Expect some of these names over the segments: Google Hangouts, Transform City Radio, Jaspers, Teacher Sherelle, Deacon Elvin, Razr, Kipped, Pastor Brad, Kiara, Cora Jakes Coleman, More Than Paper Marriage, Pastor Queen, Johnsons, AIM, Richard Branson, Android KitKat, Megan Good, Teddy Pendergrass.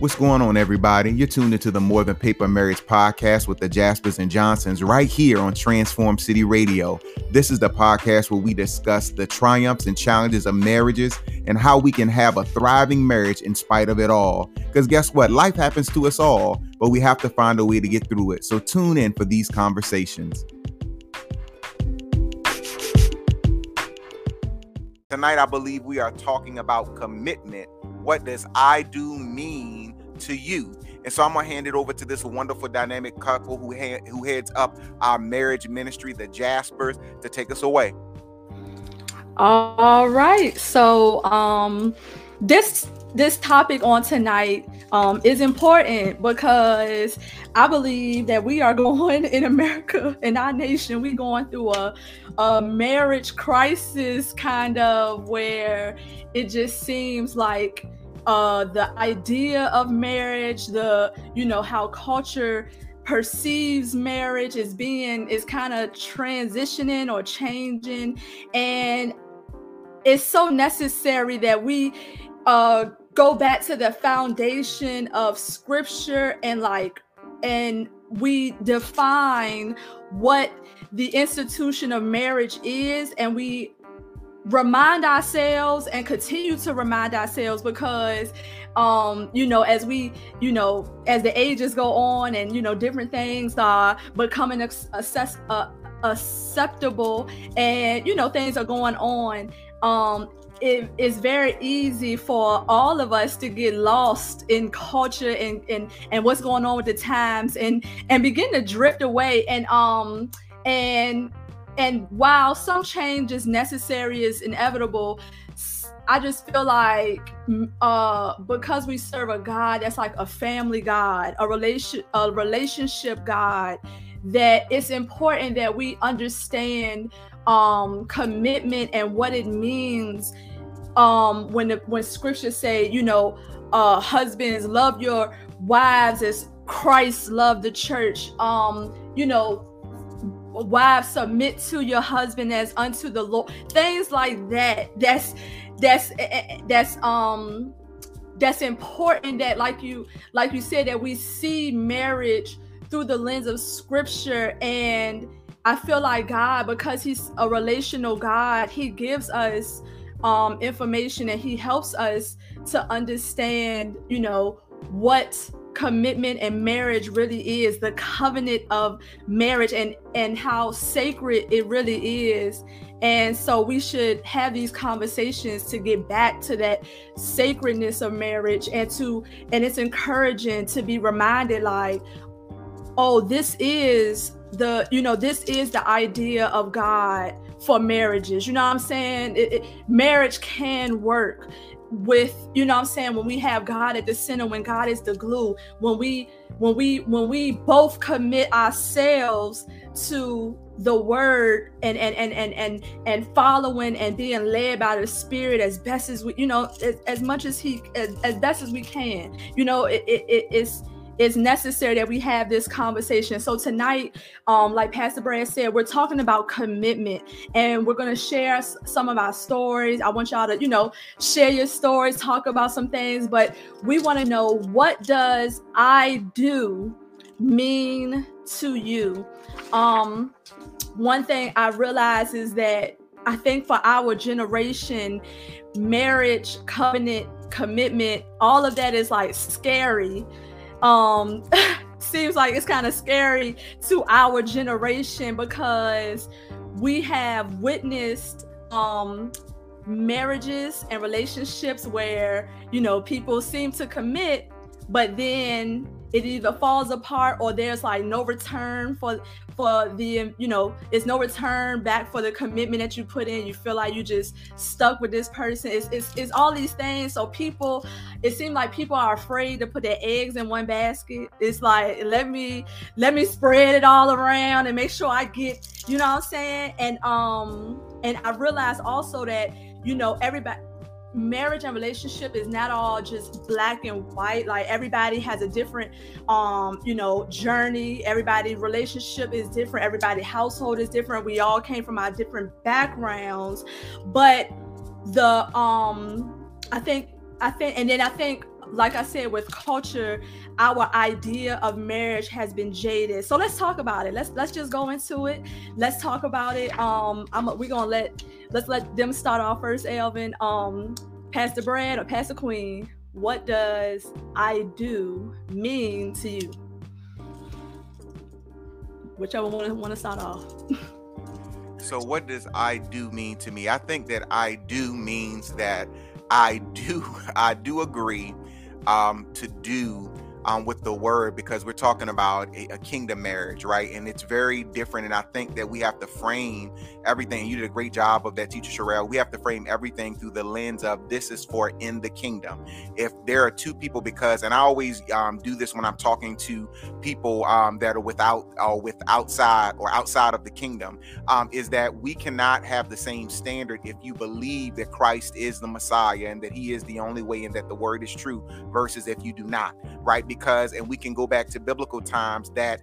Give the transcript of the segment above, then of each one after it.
What's going on, everybody? You're tuned into the More Than Paper Marriage podcast with the Jaspers and Johnsons right here on Transform City Radio. This is the podcast where we discuss the triumphs and challenges of marriages and how we can have a thriving marriage in spite of it all. Because guess what? Life happens to us all, but we have to find a way to get through it. So tune in for these conversations. Tonight, I believe we are talking about commitment. What does I do mean to you? And so I'm going to hand it over to this wonderful dynamic couple who heads up our marriage ministry, the Jaspers, to take us away. All right. So this topic on tonight is important because I believe that we are going in America, in our nation, we're going through a marriage crisis, kind of, where it just seems like the idea of marriage, how culture perceives marriage is kind of transitioning or changing. And it's so necessary that we go back to the foundation of scripture and we define what the institution of marriage is, and we remind ourselves and continue to remind ourselves because, as the ages go on and, different things are becoming acceptable and, things are going on. It's very easy for all of us to get lost in culture and what's going on with the times and begin to drift away. And while some change is necessary, is inevitable, I just feel like because we serve a God that's like a family God, a relationship God, that it's important that we understand commitment and what it means when scripture say, husbands, love your wives as Christ loved the church. Wives, submit to your husband as unto the Lord. Things like that. That's important, that like you said, that we see marriage through the lens of scripture. And I feel like God, because he's a relational God, he gives us information and he helps us to understand, what commitment and marriage really is, the covenant of marriage and how sacred it really is. And so we should have these conversations to get back to that sacredness of marriage, and it's encouraging to be reminded like, oh, this is the idea of God for marriages. You know what I'm saying? Marriage can work with, when we have God at the center, when God is the glue, when we both commit ourselves to the word and following and being led by the Spirit as best as we, as best as we can, it's necessary that we have this conversation. So tonight, like Pastor Brad said, we're talking about commitment, and we're going to share some of our stories. I want y'all to, share your stories, talk about some things, but we want to know, what does I do mean to you? One thing I realize is that I think for our generation, marriage, covenant, commitment, all of that is like scary. Seems like it's kind of scary to our generation because we have witnessed marriages and relationships where, people seem to commit, but then it either falls apart or there's like no return for the, it's no return back for the commitment that you put in. You feel like you just stuck with this person. It's all these things. So it seems like people are afraid to put their eggs in one basket. It's like, let me spread it all around and make sure I get, what I'm saying? And I realized also that, everybody, marriage and relationship is not all just black and white. Like everybody has a different, journey. Everybody's relationship is different. Everybody's household is different. We all came from our different backgrounds, but I think, and then I think like I said, with culture, our idea of marriage has been jaded. So let's talk about it. Let's just go into it. Let's talk about it. Let's let them start off first, Elvin. Pastor Brad or Pastor Queen, what does I do mean to you? Whichever one want to start off. So what does I do mean to me? I think that I do means that I do agree to do with the word, because we're talking about a kingdom marriage, right? And it's very different. And I think that we have to frame everything. You did a great job of that, Teacher Sherelle. We have to frame everything through the lens of this is for in the kingdom. If there are two people, because, and I always do this when I'm talking to people that are outside of the kingdom, is that we cannot have the same standard if you believe that Christ is the Messiah and that he is the only way and that the word is true versus if you do not, right? Because, and we can go back to biblical times, that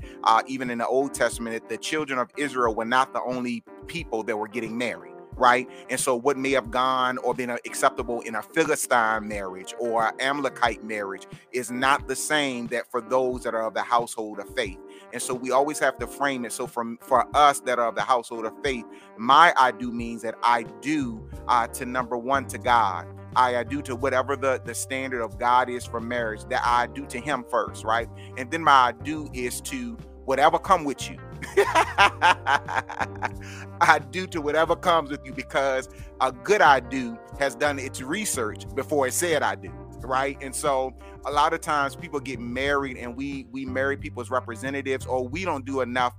even in the Old Testament, that the children of Israel were not the only people that were getting married, right? And so what may have gone or been acceptable in a Philistine marriage or an Amalekite marriage is not the same that for those that are of the household of faith. And so we always have to frame it. So for us that are of the household of faith, my I do means that I do to, number one, to God. I do to whatever the standard of God is for marriage, that I do to him first, right? And then my I do is to whatever come with you. I do to whatever comes with you, because a good I do has done its research before it said I do, right? And so a lot of times people get married and we marry people as representatives, or we don't do enough.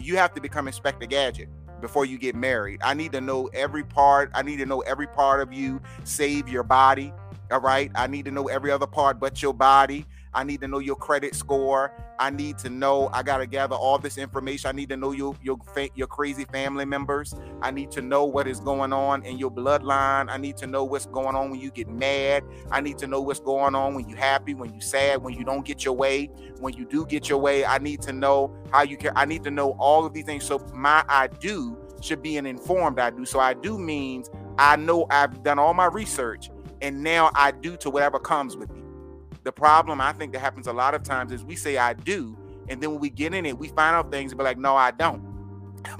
You have to become Inspector Gadget before you get married. I need to know every part. I need to know every part of you, save your body. All right. I need to know every other part but your body. I need to know your credit score. I need to know, I got to gather all this information. I need to know your crazy family members. I need to know what is going on in your bloodline. I need to know what's going on when you get mad. I need to know what's going on when you're happy, when you're sad, when you don't get your way, when you do get your way. I need to know how you care. I need to know all of these things. So my I do should be an informed I do. So I do means I know I've done all my research, and now I do to whatever comes with me. The problem I think that happens a lot of times is we say I do, and then when we get in it, we find out things and be like, no, I don't.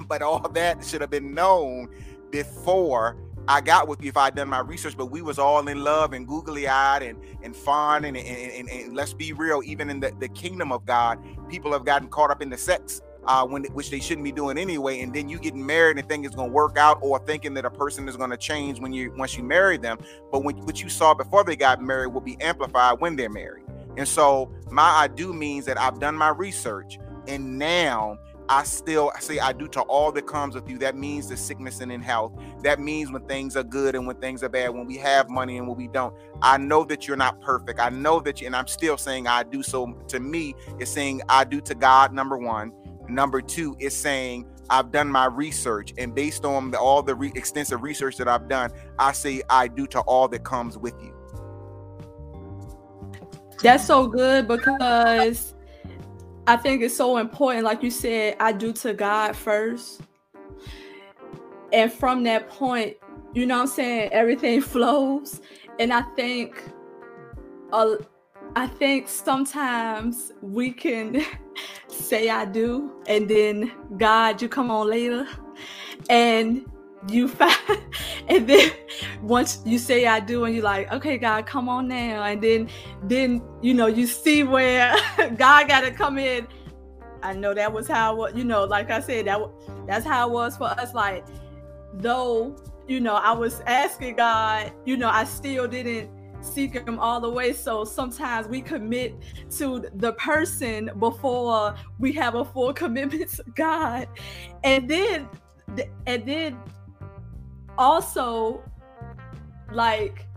But all that should have been known before I got with you if I'd done my research. But we was all in love and googly-eyed and fun. And let's be real, even in the kingdom of God, people have gotten caught up in the sex, which they shouldn't be doing anyway. And then you get married and think it's going to work out, or thinking that a person is going to change once you marry them. But what you saw before they got married will be amplified when they're married. And so my I do means that I've done my research, and now I still say I do to all that comes with you. That means the sickness and in health. That means when things are good and when things are bad, when we have money and when we don't. I know that you're not perfect. I know that you, and I'm still saying I do. So to me, it's saying I do to God, number one. Number two is saying I've done my research, and based on all the extensive research that I've done, I say I do to all that comes with you. That's so good, because I think it's so important. Like you said, I do to God first. And from that point, you know what I'm saying, everything flows. And I think sometimes we can say I do, and then God, you come on later, and you find, and then once you say I do, and you're like, okay, God, come on now, and then you know, you see where God got to come in. I know that was how, you know, like I said, that's how it was for us. Like, though, you know, I was asking God, you know, I still didn't seek him all the way. So sometimes we commit to the person before we have a full commitment to God. And then also, like,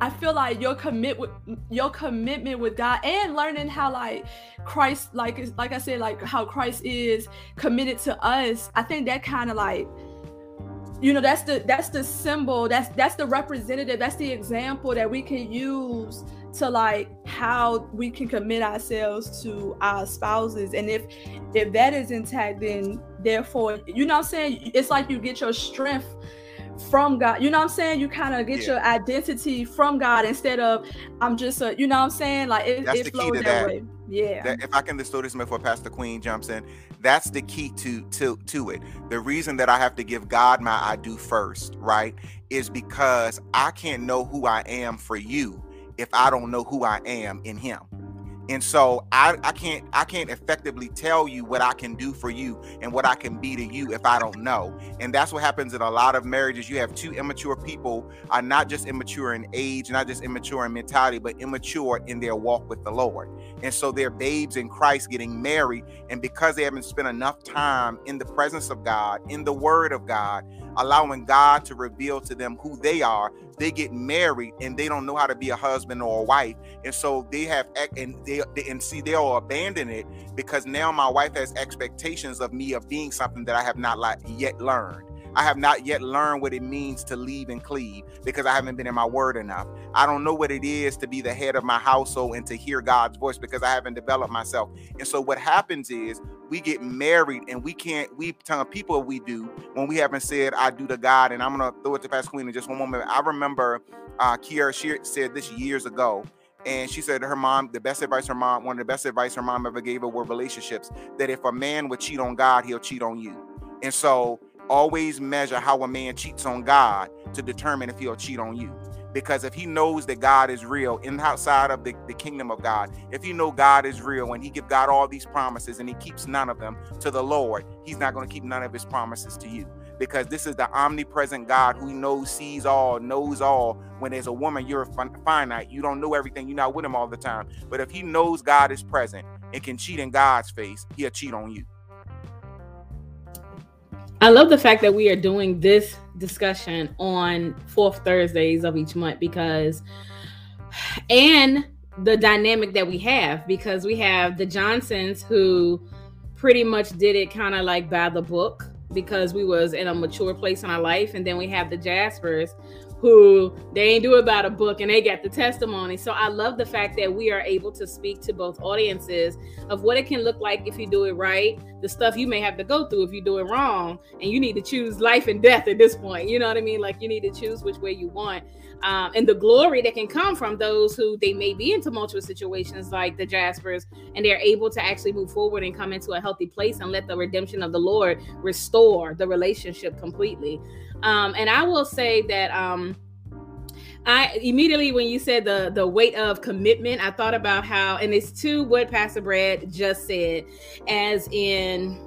I feel like your commitment with God, and learning how, like, Christ, like I said, like how Christ is committed to us. I think that kind of, like, you know, that's the symbol, that's the representative, that's the example that we can use to, like, how we can commit ourselves to our spouses. And if that is intact, then therefore, you know what I'm saying, it's like you get your strength from God. You know what I'm saying? You kind of get your identity from God instead of I'm just a, you know what I'm saying? Like it flows that way. Yeah. That, if I can just throw this before Pastor Queen jumps in, that's the key to it. The reason that I have to give God my I do first, right, is because I can't know who I am for you if I don't know who I am in him. And so I can't effectively tell you what I can do for you and what I can be to you if I don't know. And that's what happens in a lot of marriages. You have two immature people, are not just immature in age, not just immature in mentality, but immature in their walk with the Lord. And so they're babes in Christ getting married. And because they haven't spent enough time in the presence of God, in the word of God, allowing God to reveal to them who they are, they get married and they don't know how to be a husband or a wife. And so they have, they'll abandon it because now my wife has expectations of me of being something that I have not yet learned. I have not yet learned what it means to leave and cleave because I haven't been in my word enough. I don't know what it is to be the head of my household and to hear God's voice because I haven't developed myself. And so what happens is we get married and we tell people we do when we haven't said I do to God. And I'm going to throw it to Pastor Queen in just one moment. I remember Kiara, she said this years ago. And she said one of the best advice her mom ever gave her were relationships, that if a man would cheat on God, he'll cheat on you. And so always measure how a man cheats on God to determine if he'll cheat on you. Because if he knows that God is real and outside of the kingdom of God, if you know God is real and he give God all these promises and he keeps none of them to the Lord, he's not going to keep none of his promises to you. Because this is the omnipresent God who knows, sees all, knows all. When there's a woman, you're finite. You don't know everything. You're not with him all the time. But if he knows God is present and can cheat in God's face, he'll cheat on you. I love the fact that we are doing this discussion on fourth Thursdays of each month and the dynamic that we have, because we have the Johnsons who pretty much did it kind of like by the book, because we was in a mature place in our life. And then we have the Jaspers who they ain't do about a book and they got the testimony. So I love the fact that we are able to speak to both audiences of what it can look like if you do it right, the stuff you may have to go through if you do it wrong, and you need to choose life and death at this point. You know what I mean? Like you need to choose which way you want. And the glory that can come from those who they may be in tumultuous situations like the Jaspers, and they're able to actually move forward and come into a healthy place and let the redemption of the Lord restore the relationship completely. And I will say that I immediately, when you said the weight of commitment, I thought about how, and it's to what Pastor Brad just said, as in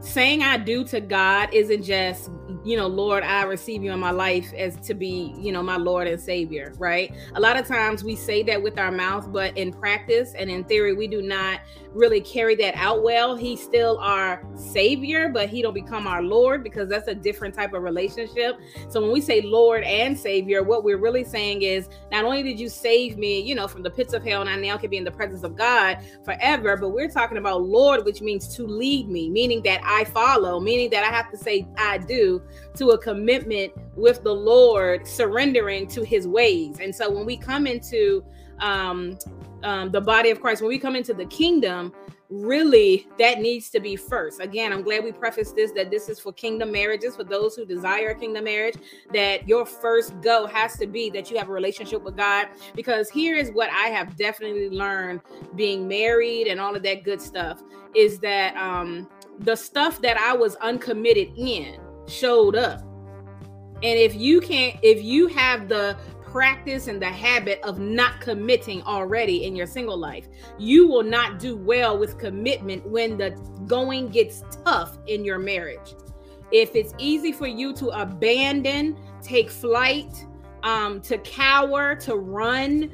saying I do to God isn't just, you know, Lord, I receive you in my life as to be, you know, my Lord and Savior, right? A lot of times we say that with our mouth, but in practice and in theory, we do not really carry that out well. He's still our Savior, but he don't become our Lord, because that's a different type of relationship. So when we say Lord and Savior, what we're really saying is not only did you save me, you know, from the pits of hell, and I now can be in the presence of God forever, but we're talking about Lord, which means to lead me, meaning that I follow, meaning that I have to say I do to a commitment with the Lord, surrendering to his ways. And so when we come into the body of Christ, when we come into the kingdom, really that needs to be first. Again, I'm glad we prefaced this, that this is for kingdom marriages, for those who desire a kingdom marriage, that your first go has to be that you have a relationship with God. Because here is what I have definitely learned being married and all of that good stuff, is that the stuff that I was uncommitted in showed up. And if you have the practice and the habit of not committing already in your single life, you will not do well with commitment when the going gets tough in your marriage. If it's easy for you to abandon, take flight, to cower, to run,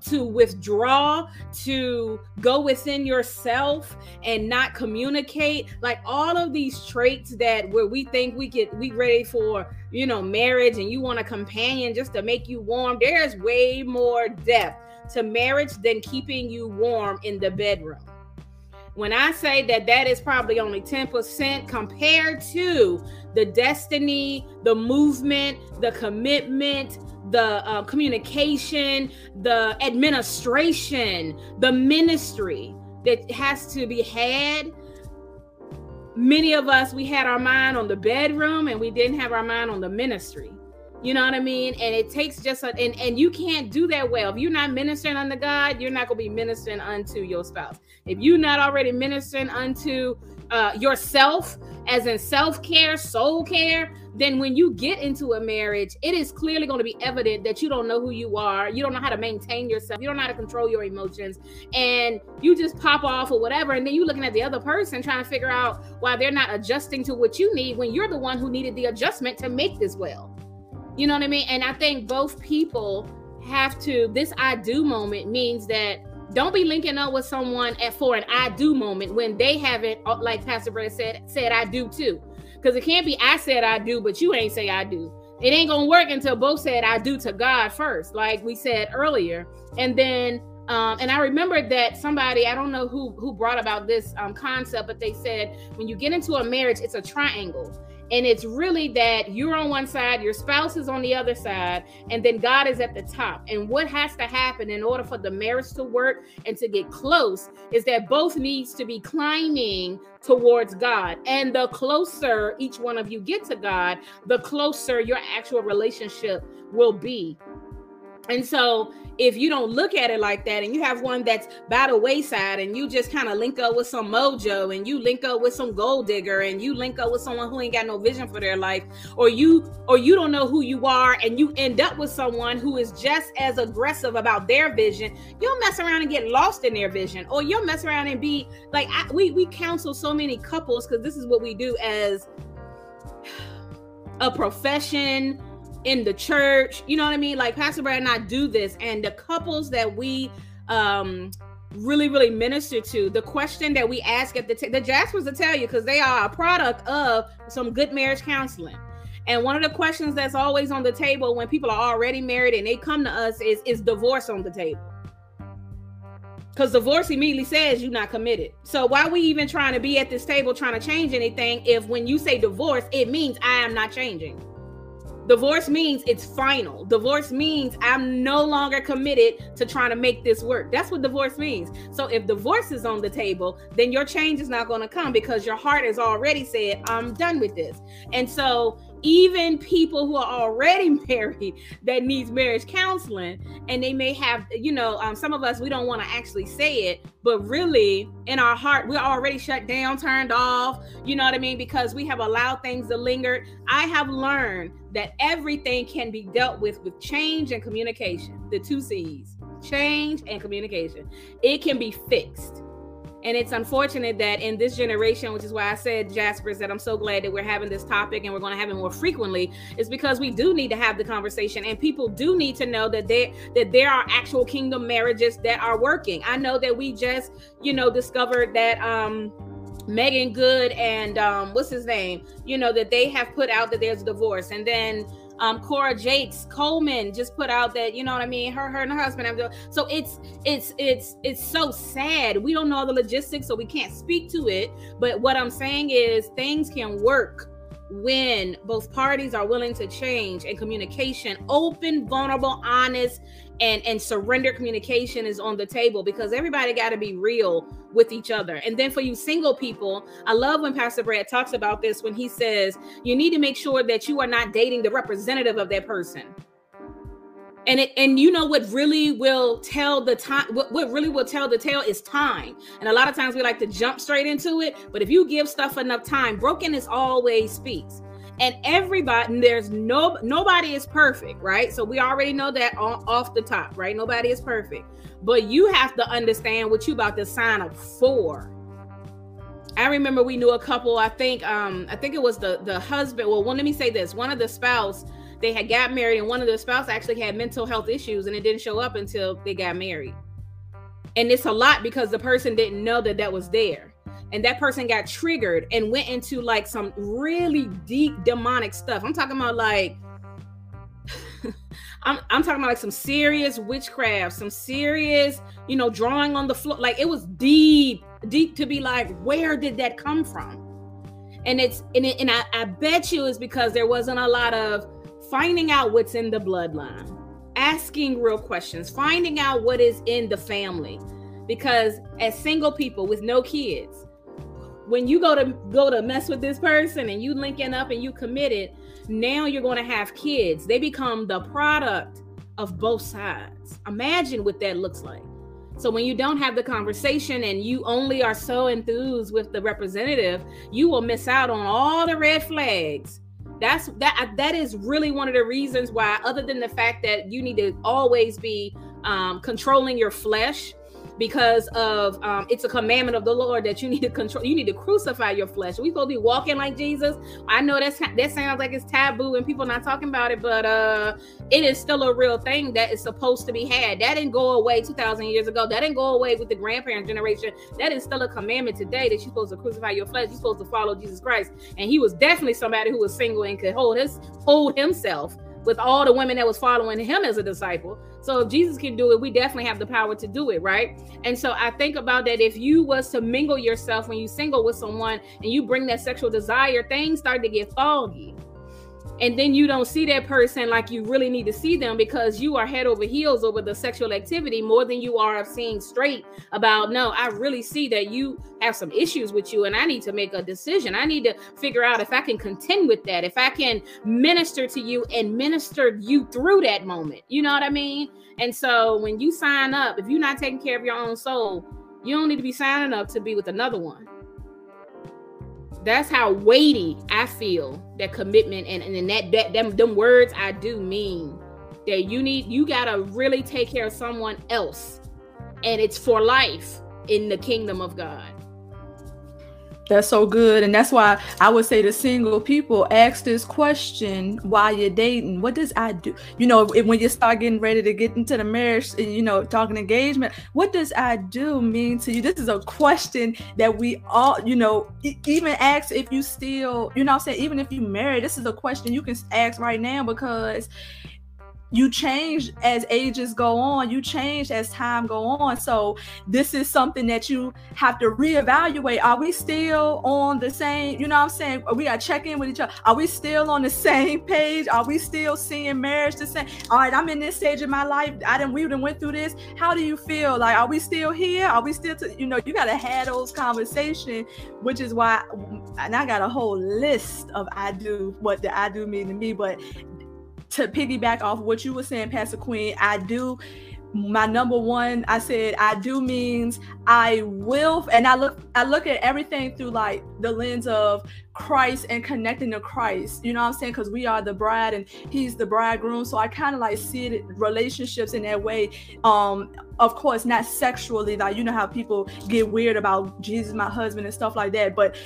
to withdraw, to go within yourself and not communicate, like all of these traits that where we think we ready for, you know, marriage, and you want a companion just to make you warm. There's way more depth to marriage than keeping you warm in the bedroom. When I say that, that is probably only 10% compared to the destiny, the movement, the commitment, the communication, the administration, the ministry that has to be had many of us, we had our mind on the bedroom and we didn't have our mind on the ministry. You know what I mean? And it takes just and you can't do that well. If you're not ministering unto God, you're not going to be ministering unto your spouse. If you're not already ministering unto yourself, as in self-care, soul care, then when you get into a marriage, it is clearly going to be evident that you don't know who you are. You don't know how to maintain yourself. You don't know how to control your emotions. And you just pop off or whatever. And then you're looking at the other person trying to figure out why they're not adjusting to what you need when you're the one who needed the adjustment to make this well. You know what I mean? And I think both people have to, this I do moment means that don't be linking up with someone for an I do moment when they haven't, like Pastor Brad said I do too. Because it can't be I said I do, but you ain't say I do. It ain't going to work until both said I do to God first, like we said earlier. And then, and I remember that somebody, I don't know who brought about this concept, but they said, when you get into a marriage, it's a triangle. And it's really that you're on one side, your spouse is on the other side, and then God is at the top. And what has to happen in order for the marriage to work and to get close is that both needs to be climbing towards God. And the closer each one of you get to God, the closer your actual relationship will be. And so if you don't look at it like that and you have one that's by the wayside and you just kind of link up with some mojo and you link up with some gold digger and you link up with someone who ain't got no vision for their life, or you don't know who you are and you end up with someone who is just as aggressive about their vision, you'll mess around and get lost in their vision, or you'll mess around and be like, we counsel so many couples because this is what we do as a profession in the church, you know what I mean? Like Pastor Brad and I do this, and the couples that we really, really minister to, the question that we ask at the Jaspers will tell you, because they are a product of some good marriage counseling. And one of the questions that's always on the table when people are already married and they come to us is divorce on the table? Because divorce immediately says you're not committed. So why are we even trying to be at this table trying to change anything if when you say divorce, it means I am not changing? Divorce means it's final. Divorce means I'm no longer committed to trying to make this work. That's what divorce means. So if divorce is on the table, then your change is not going to come because your heart has already said, I'm done with this. And so even people who are already married that needs marriage counseling, and they may have, some of us, we don't want to actually say it, but really in our heart, we're already shut down, turned off, you know what I mean? Because we have allowed things to linger. I have learned that everything can be dealt with change and communication, the two C's, change and communication. It can be fixed. And it's unfortunate that in this generation, which is why I said, Jaspers, that I'm so glad that we're having this topic and we're going to have it more frequently, is because we do need to have the conversation, and people do need to know that there are actual kingdom marriages that are working. I know that we just, discovered that Megan Good and what's his name, that they have put out that there's a divorce. And then Cora Jakes Coleman just put out that, her and her husband. So it's so sad. We don't know all the logistics, so we can't speak to it. But what I'm saying is things can work when both parties are willing to change, and communication, open, vulnerable, honest, and surrender communication is on the table, because everybody got to be real with each other. And then for you single people, I love when Pastor Brad talks about this, when he says, you need to make sure that you are not dating the representative of that person. And what really will tell the time, what really will tell the tale is time. And a lot of times we like to jump straight into it, but if you give stuff enough time, brokenness always speaks. And everybody, nobody is perfect, right? So we already know that off the top, right? Nobody is perfect, but you have to understand what you about to sign up for. I remember we knew a couple, I think it was the husband. Well, let me say this. One of the spouse, they had got married, and one of the spouse actually had mental health issues, and it didn't show up until they got married. And it's a lot because the person didn't know that was there. And that person got triggered and went into like some really deep demonic stuff. I'm talking about like, I'm talking about like some serious witchcraft, some serious, drawing on the floor. Like it was deep, deep to be like, where did that come from? And I bet you it's because there wasn't a lot of finding out what's in the bloodline, asking real questions, finding out what is in the family. Because as single people with no kids, when you go to mess with this person and you linking up and you committed, now you're going to have kids. They become the product of both sides. Imagine what that looks like. So when you don't have the conversation and you only are so enthused with the representative, you will miss out on all the red flags. That is really one of the reasons why, other than the fact that you need to always be controlling your flesh, because of it's a commandment of the Lord that you need to control. You need to crucify your flesh. We're supposed to be walking like Jesus. I know that sounds like it's taboo and people not talking about it, but it is still a real thing that is supposed to be had. That didn't go away 2,000 years ago. That didn't go away with the grandparent generation. That is still a commandment today that you're supposed to crucify your flesh. You're supposed to follow Jesus Christ. And he was definitely somebody who was single and could hold himself with all the women that was following him as a disciple. So if Jesus can do it, we definitely have the power to do it, right? And so I think about that. If you was to mingle yourself when you single with someone and you bring that sexual desire, things start to get foggy. And then you don't see that person like you really need to see them, because you are head over heels over the sexual activity more than you are of seeing straight about, no, I really see that you have some issues with you and I need to make a decision. I need to figure out if I can contend with that, if I can minister to you and minister you through that moment. You know what I mean? And so when you sign up, if you're not taking care of your own soul, you don't need to be signing up to be with another one. That's how weighty I feel that commitment and them words I do mean. That you gotta really take care of someone else, and it's for life in the kingdom of God. That's so good. And that's why I would say to single people, ask this question while you're dating. What does I do? You know, when you start getting ready to get into the marriage and, you know, talking engagement, what does I do mean to you? This is a question that we all, you know, even ask if you still, you know what I'm saying? Even if you married, this is a question you can ask right now, because you change as ages go on, you change as time go on. So this is something that you have to reevaluate. Are we still on the same, you know what I'm saying? We got to check in with each other. Are we still on the same page? Are we still seeing marriage the same? All right, I'm in this stage of my life. We done went through this. How do you feel? Like, are we still here? Are we still, you know, you got to have those conversations, which is why, and I got a whole list of what the I do mean to me, but to piggyback off what you were saying, Pastor Queen, I do, my number one, I said, I do means I will, and I look at everything through like the lens of Christ and connecting to Christ, you know what I'm saying? Because we are the bride and he's the bridegroom. So I kind of like see it, relationships in that way. Of course, not sexually, like, you know how people get weird about Jesus, my husband and stuff like that. But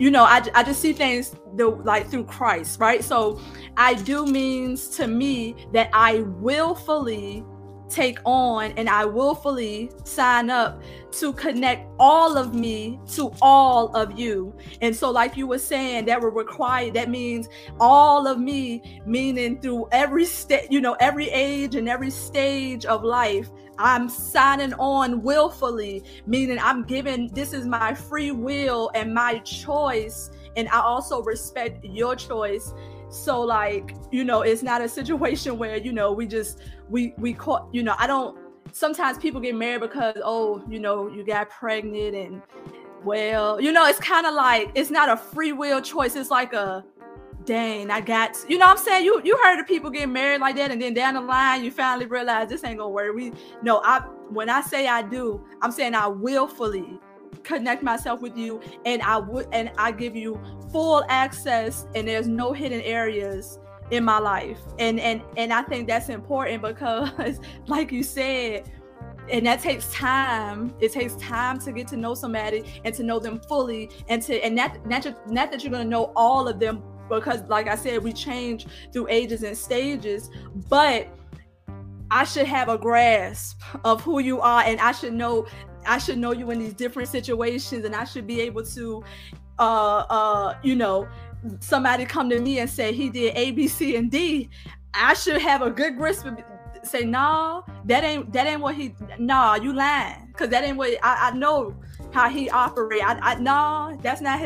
you know, I just see things like through Christ, right? So I do means to me that I willfully take on and I willfully sign up to connect all of me to all of you. And so like you were saying, that would require, that means all of me, meaning through every you know, every age and every stage of life, I'm signing on willfully, meaning I'm giving, this is my free will and my choice. And I also respect your choice. So like, you know, it's not a situation where, you know, we caught, you know, I don't, sometimes people get married because, oh, you know, you got pregnant and well, you know, it's kind of like, it's not a free will choice. It's like a, dang, I got, you know what I'm saying? You heard of people getting married like that, and then down the line, you finally realize this ain't gonna work. When I say I do, I'm saying I willfully connect myself with you, and I give you full access, and there's no hidden areas in my life. And I think that's important because, like you said, and that takes time. It takes time to get to know somebody and to know them fully, and not that you're gonna know all of them, because like I said, we change through ages and stages, but I should have a grasp of who you are, and I should know you in these different situations, and I should be able to, you know, somebody come to me and say, he did A, B, C, and D. I should have a good grasp of, say, no, that ain't what he, no, you lying. Cause that ain't what I know how he operates. No, that's not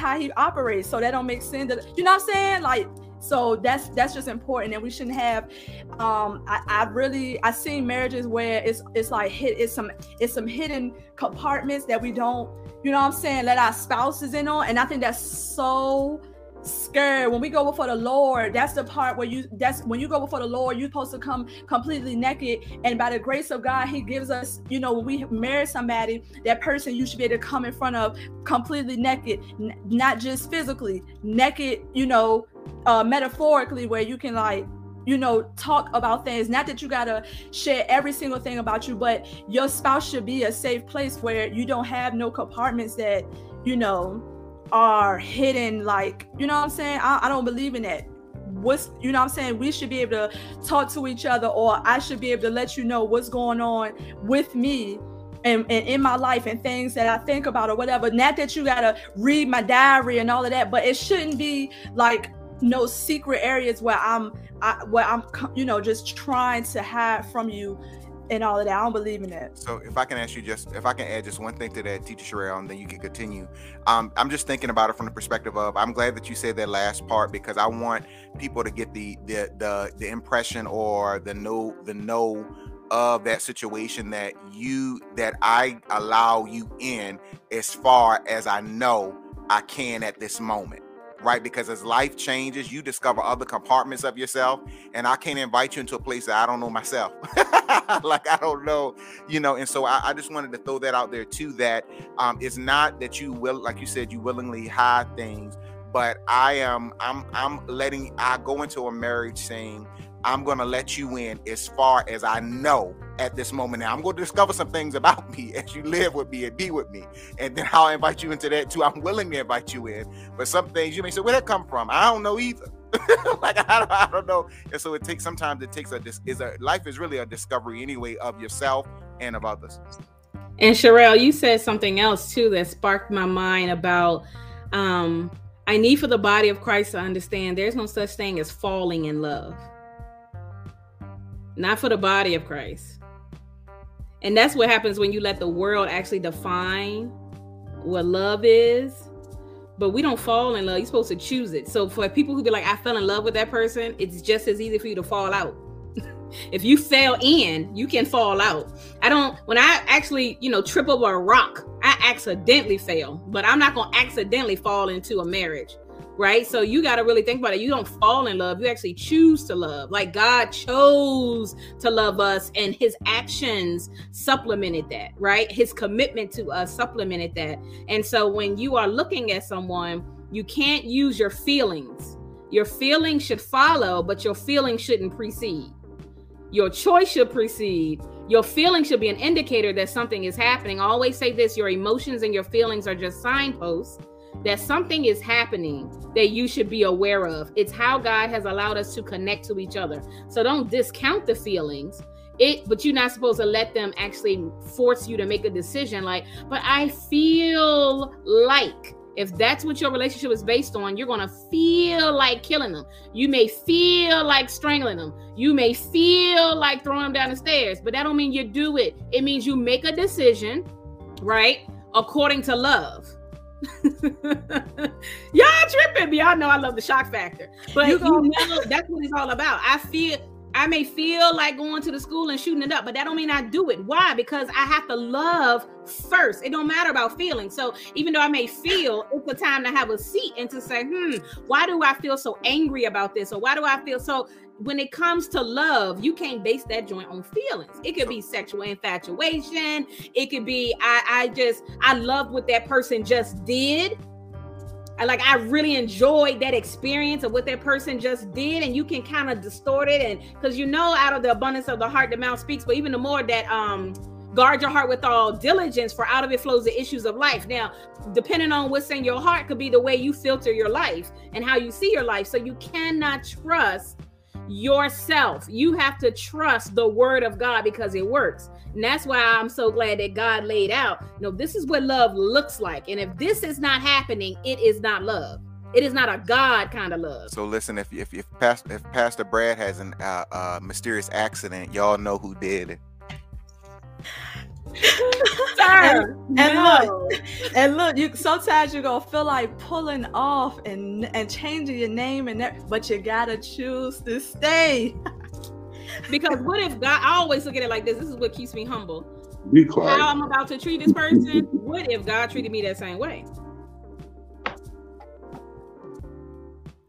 how he operates. So that don't make sense. You know what I'm saying? Like, so that's just important, and we shouldn't have. I seen marriages where it's like it's some hidden compartments that we don't, you know what I'm saying, let our spouses in on, and I think that's so scared. When we go before the Lord, that's the part where when you go before the Lord, you're supposed to come completely naked, and by the grace of God, he gives us, you know, when we marry somebody, that person you should be able to come in front of completely naked, not just physically naked, you know, metaphorically, where you can, like, you know, talk about things. Not that you gotta share every single thing about you, but your spouse should be a safe place where you don't have no compartments that, you know, are hidden, like, you know what I'm saying? I don't believe in that. What's, you know what I'm saying? We should be able to talk to each other, or I should be able to let you know what's going on with me and in my life and things that I think about or whatever. Not that you gotta read my diary and all of that, but it shouldn't be like no secret areas where I'm, you know, just trying to hide from you and all of that. I don't believe in that. So if I can add just one thing to that, Teacher Sherelle, and then you can continue. I'm just thinking about it from the perspective of, I'm glad that you said that last part, because I want people to get the impression or the know of that situation that I allow you in, as far as I know I can at this moment. Right? Because as life changes, you discover other compartments of yourself, and I can't invite you into a place that I don't know myself. Like, I don't know, you know, and so I just wanted to throw that out there too, that it's not that you will, like you said, you willingly hide things, but I go into a marriage saying, I'm going to let you in as far as I know at this moment. Now, I'm going to discover some things about me as you live with me and be with me. And then I'll invite you into that too. I'm willing to invite you in. But some things you may say, where that come from? I don't know either. Like, I don't know. And so life is really a discovery anyway of yourself and of others. And Sherelle, you said something else too that sparked my mind about, I need for the body of Christ to understand there's no such thing as falling in love. Not for the body of Christ. And that's what happens when you let the world actually define what love is. But we don't fall in love. You're supposed to choose it. So for people who be like, I fell in love with that person, it's just as easy for you to fall out. If you fell in, you can fall out. When I actually, you know, trip over a rock, I accidentally fell. But I'm not going to accidentally fall into a marriage. Right? So you got to really think about it. You don't fall in love. You actually choose to love. Like, God chose to love us, and his actions supplemented that, right? His commitment to us supplemented that. And so when you are looking at someone, you can't use your feelings. Your feelings should follow, but your feelings shouldn't precede. Your choice should precede. Your feelings should be an indicator that something is happening. I always say this, your emotions and your feelings are just signposts that something is happening that you should be aware of. It's how God has allowed us to connect to each other. So don't discount the feelings, but you're not supposed to let them actually force you to make a decision like, but I feel like. If that's what your relationship is based on, you're going to feel like killing them. You may feel like strangling them. You may feel like throwing them down the stairs, but that don't mean you do it. It means you make a decision, right, according to love. Y'all tripping me. Y'all know I love the shock factor, but that's what it's all about. I may feel like going to the school and shooting it up, but that don't mean I do it. Why? Because I have to love first. It don't matter about feeling. So even though I may feel, it's the time to have a seat and to say, why do I feel so angry about this? Or why do I feel so? When it comes to love, you can't base that joint on feelings. It could be sexual infatuation. It could be, I love what that person just did. I really enjoyed that experience of what that person just did. And you can kind of distort it. And because, you know, out of the abundance of the heart, the mouth speaks. But even the more that, guard your heart with all diligence, for out of it flows the issues of life. Now, depending on what's in your heart could be the way you filter your life and how you see your life. So you cannot trust yourself. You have to trust the word of God, because it works. And that's why I'm so glad that God laid out, no, this is what love looks like. And if this is not happening, it is not love. It is not a God kind of love. So listen, if Pastor Brad has an mysterious accident, y'all know who did it. And look, you sometimes you're gonna feel like pulling off and changing your name and that, but you gotta choose to stay. Because what if God, I always look at it like this, this is what keeps me humble. Be quiet. How I'm about to treat this person, what if God treated me that same way?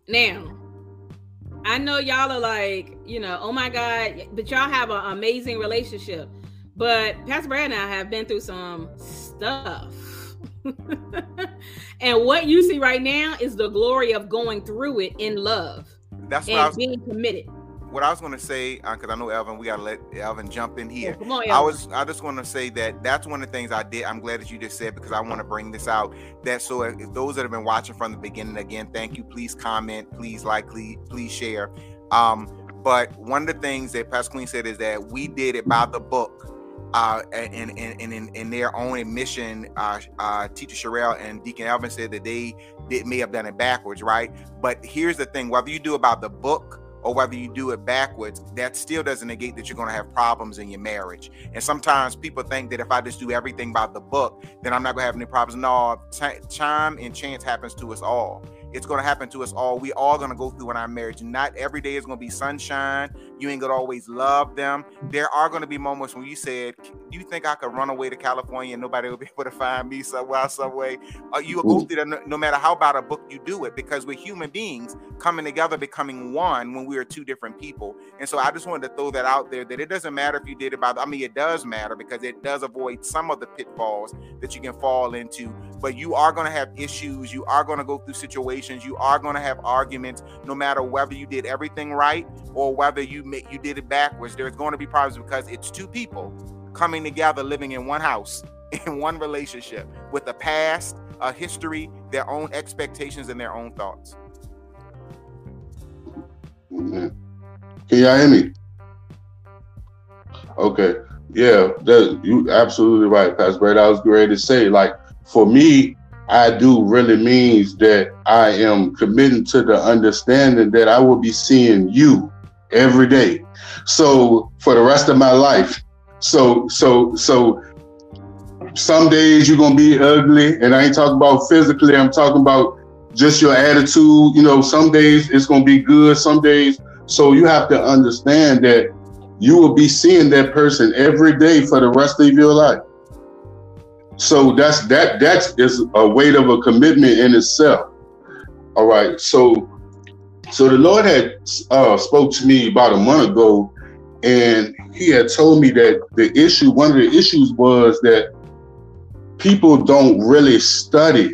Now, I know y'all are like, you know, oh my God, but y'all have an amazing relationship. But Pastor Brad and I have been through some stuff. And what you see right now is the glory of going through it in love. That's what I was being committed. What I was going to say, because I know Elvin, we got to let Elvin jump in here. Yeah, come on, Elvin. I just want to say that that's one of the things I did. I'm glad that you just said, because I want to bring this out. That so if those that have been watching from the beginning, again, thank you. Please comment. Please like. Please share. But one of the things that Pastor Queen said is that we did it by the book. And in their own admission, Teacher Sherelle and Deacon Elvin said that they may have done it backwards, right? But here's the thing: whether you do it by the book or whether you do it backwards, that still doesn't negate that you're going to have problems in your marriage. And sometimes people think that if I just do everything by the book, then I'm not going to have any problems. No, time and chance happens to us all. It's going to happen to us all. We all going to go through in our marriage. Not every day is going to be sunshine. You ain't going to always love them. There are going to be moments when you said, do you think I could run away to California and nobody will be able to find me somewhere, some way? You will go through that no matter how bad a book you do it, because we're human beings coming together, becoming one when we are two different people. And so I just wanted to throw that out there, that it doesn't matter if you did it by the, I mean, it does matter because it does avoid some of the pitfalls that you can fall into, but you are going to have issues. You are going to go through situations. You are going to have arguments, no matter whether you did everything right or whether you did it backwards. There's going to be problems because it's two people coming together, living in one house, in one relationship, with a past, a history, their own expectations, and their own thoughts. Amen. Can y'all hear me? Okay. Yeah, you're absolutely right, Pastor Brad. I was ready to say, like, for me, I do really means that I am committed to the understanding that I will be seeing you every day. So for the rest of my life. So some days you're going to be ugly, and I ain't talking about physically. I'm talking about just your attitude. You know, some days it's going to be good, some days. So you have to understand that you will be seeing that person every day for the rest of your life. So that is a weight of a commitment in itself. All right. So the Lord had spoke to me about a month ago, and he had told me that one of the issues was that people don't really study.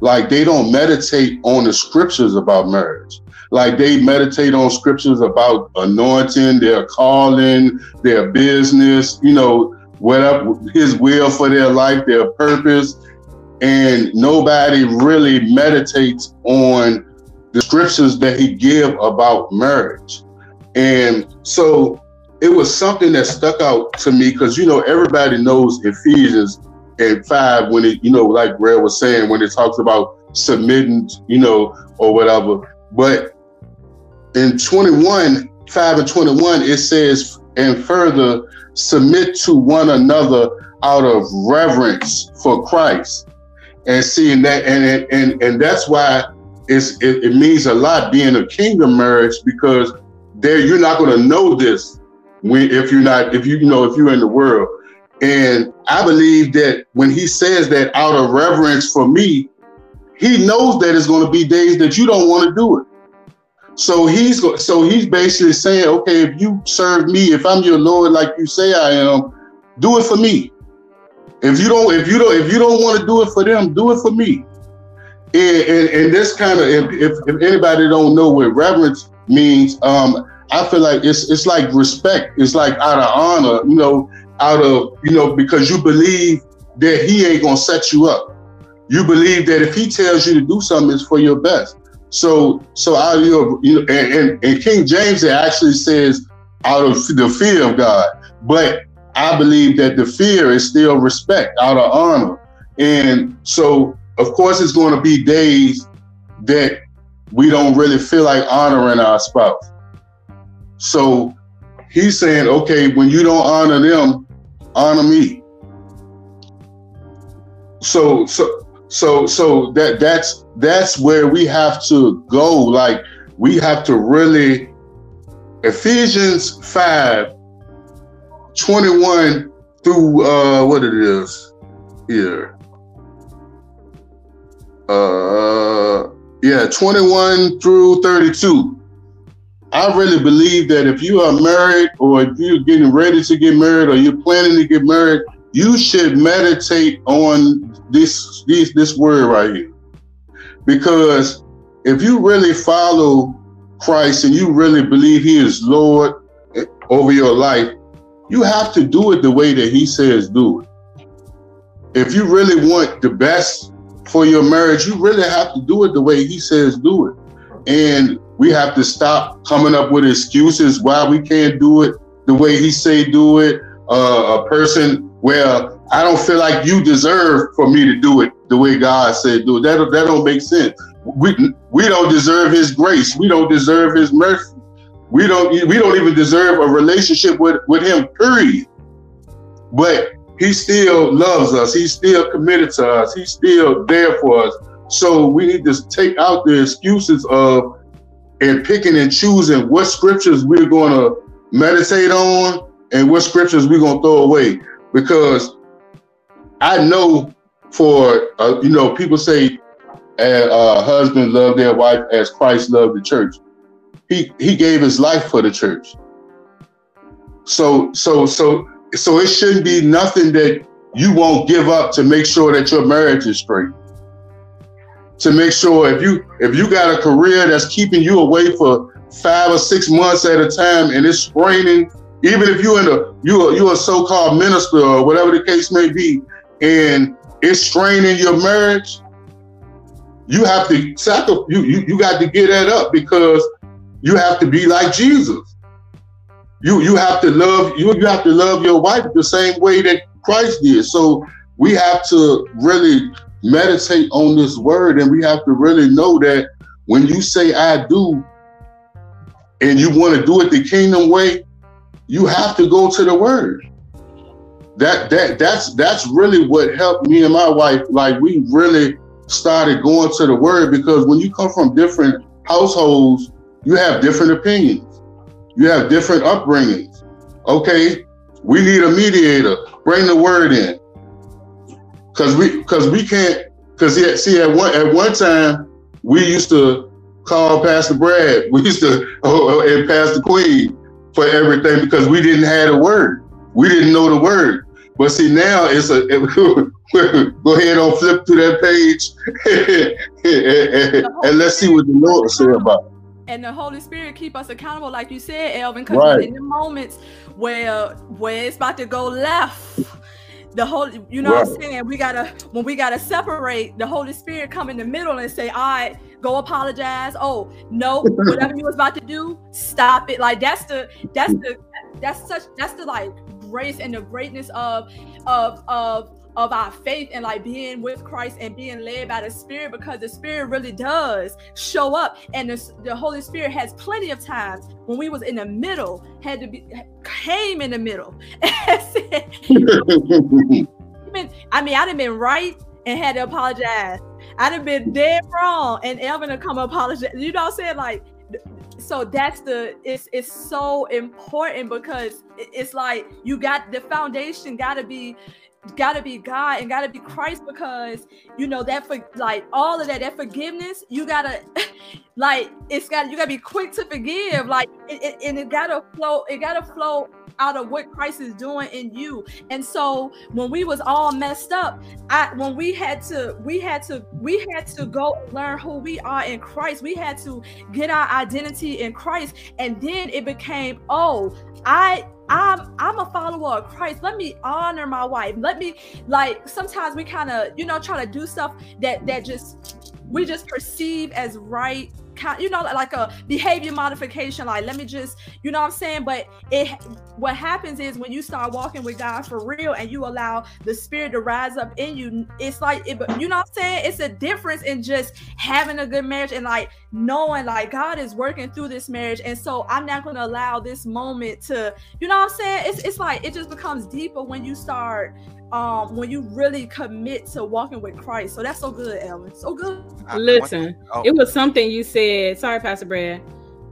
Like, they don't meditate on the scriptures about marriage. Like, they meditate on scriptures about anointing, their calling, their business, you know, whatever, his will for their life, their purpose, and nobody really meditates on the scriptures that he give about marriage. And so it was something that stuck out to me, because, you know, everybody knows Ephesians 5, when it, you know, like Brad was saying, when it talks about submitting, you know, or whatever. But in 5 and 21, it says, and further, submit to one another out of reverence for Christ. And seeing that, and that's why it means a lot being a kingdom marriage, because there you're not going to know this if you're in the world. And I believe that when he says that out of reverence for me, he knows that it's going to be days that you don't want to do it. So he's basically saying, okay, if you serve me, if I'm your Lord, like you say I am, do it for me. If you don't want to do it for them, do it for me. And this kind of, if anybody don't know what reverence means, I feel like it's like respect. It's like out of honor, you know, because you believe that he ain't gonna set you up. You believe that if he tells you to do something, it's for your best. So out of your, you know, and King James, it actually says out of the fear of God, but I believe that the fear is still respect, out of honor. And so, of course, it's going to be days that we don't really feel like honoring our spouse. So he's saying, okay, when you don't honor them, honor me. So that's where we have to go. Like, we have to really, Ephesians 5:21 through what it is here. 21 through 32. I really believe that if you are married, or if you're getting ready to get married, or you're planning to get married, you should meditate on this word right here. Because if you really follow Christ and you really believe he is Lord over your life, you have to do it the way that he says do it. If you really want the best for your marriage, you really have to do it the way he says do it. And we have to stop coming up with excuses why we can't do it the way he say do it. A person, well, I don't feel like you deserve for me to do it the way God said do it. That don't make sense. We don't deserve his grace. We don't deserve his mercy. We don't even deserve a relationship with him, period. But he still loves us. He's still committed to us. He's still there for us. So we need to take out the excuses of and picking and choosing what scriptures we're going to meditate on and what scriptures we're going to throw away. Because I know for, people say a husband loved their wife as Christ loved the church. He gave his life for the church. So it shouldn't be nothing that you won't give up to make sure that your marriage is straight. To make sure if you got a career that's keeping you away for 5 or 6 months at a time and it's straining, even if you're a so-called minister or whatever the case may be, and it's straining your marriage, you have to you got to get that up, because you have to be like Jesus. You have to love your wife the same way that Christ did. So we have to really meditate on this word, and we have to really know that when you say I do and you want to do it the kingdom way, you have to go to the word. That's really what helped me and my wife. Like, we really started going to the word, because when you come from different households, you have different opinions. You have different upbringings. Okay, we need a mediator. Bring the word in. Because at one time, we used to call Pastor Brad, we used to, and Pastor Queen for everything, because we didn't have the word. We didn't know the word. But see, now go ahead and flip to that page and let's see what the Lord said about it. And the Holy Spirit keep us accountable, like you said, Elvin, because right. In the moments where it's about to go left, the Holy, you know right. What I'm saying? When we gotta separate, the Holy Spirit come in the middle and say, all right, go apologize. Oh, no, whatever you was about to do, stop it. Like, that's the like grace and the greatness of our faith, and like being with Christ and being led by the Spirit, because the Spirit really does show up. And the Holy Spirit has plenty of times when we was in the middle, came in the middle. I done been right and had to apologize. I done been dead wrong and Elvin to come apologize. You know what I'm saying? Like, so it's so important, because it's like you got the foundation gotta be God and gotta be Christ, because you know that for like all of that forgiveness, you gotta like you gotta be quick to forgive, like it gotta flow out of what Christ is doing in you. And so when we was all messed up, we had to go learn who we are in Christ. We had to get our identity in Christ, and then it became, oh, I'm a follower of Christ. Let me honor my wife. Let me, like, sometimes we kind of, try to do stuff that we just perceive as right, like a behavior modification. Like, let me just, you know what I'm saying? But what happens is when you start walking with God for real and you allow the Spirit to rise up in you, it's like, you know what I'm saying? It's a difference in just having a good marriage and like knowing like God is working through this marriage. And so I'm not going to allow this moment to, you know what I'm saying? It's like, it just becomes deeper when you start when you really commit to walking with Christ. So that's so good, Elvin. So good. Listen, it was something you said. Sorry, Pastor Brad.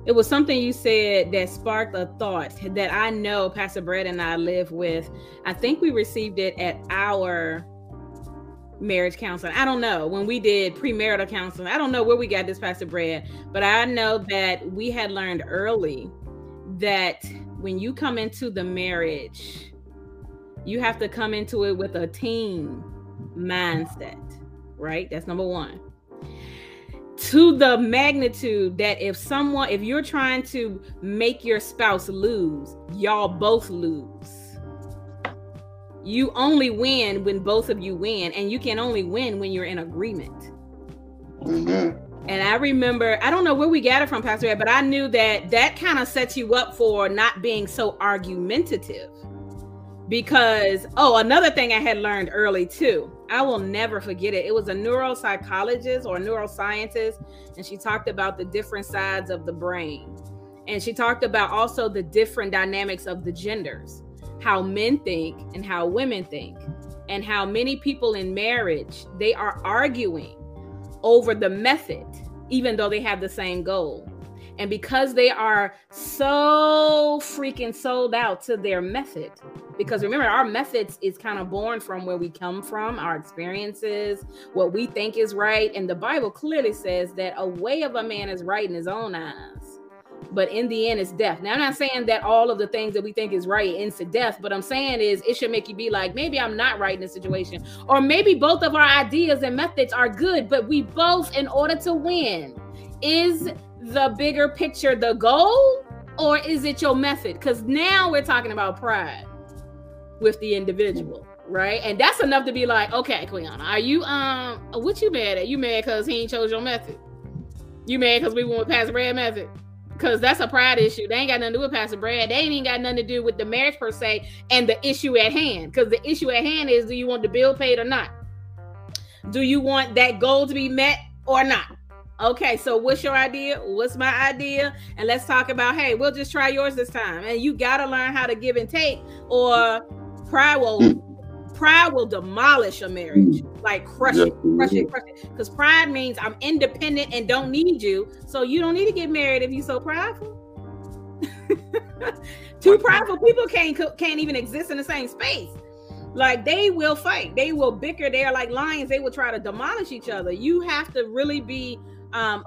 It was something you said that sparked a thought that I know Pastor Brad and I live with. I think we received it at our marriage counseling. I don't know when we did premarital counseling. I don't know where we got this, Pastor Brad, but I know that we had learned early that when you come into the marriage, you have to come into it with a team mindset, right? That's number one. To the magnitude that if you're trying to make your spouse lose, y'all both lose. You only win when both of you win, and you can only win when you're in agreement. Mm-hmm. And I remember, I don't know where we got it from, Pastor Ed, but I knew that kind of sets you up for not being so argumentative. Because, another thing I had learned early too, I will never forget it. It was a neuropsychologist or a neuroscientist, and she talked about the different sides of the brain. And she talked about also the different dynamics of the genders, how men think and how women think, and how many people in marriage, they are arguing over the method, even though they have the same goal. And because they are so freaking sold out to their method, because remember, our methods is kind of born from where we come from, our experiences, what we think is right. And the Bible clearly says that a way of a man is right in his own eyes, but in the end it's death. Now, I'm not saying that all of the things that we think is right ends to death, but I'm saying is it should make you be like, maybe I'm not right in this situation, or maybe both of our ideas and methods are good, but we both, in order to win, is the bigger picture the goal, or is it your method? Because now we're talking about pride with the individual, right? And that's enough to be like, okay, Queana, are you what you mad at? You mad because he ain't chose your method? You mad because we went with Pastor Brad method? Because that's a pride issue. They ain't got nothing to do with Pastor Brad. They ain't even got nothing to do with the marriage per se and the issue at hand. Because the issue at hand is, do you want the bill paid or not? Do you want that goal to be met or not? Okay, so what's your idea? What's my idea? And let's talk about, hey, we'll just try yours this time. And you got to learn how to give and take, or pride will demolish a marriage. Like crush it. Because pride means I'm independent and don't need you. So you don't need to get married if you're so prideful. Too prideful people can't even exist in the same space. Like, they will fight. They will bicker. They are like lions. They will try to demolish each other. You have to really be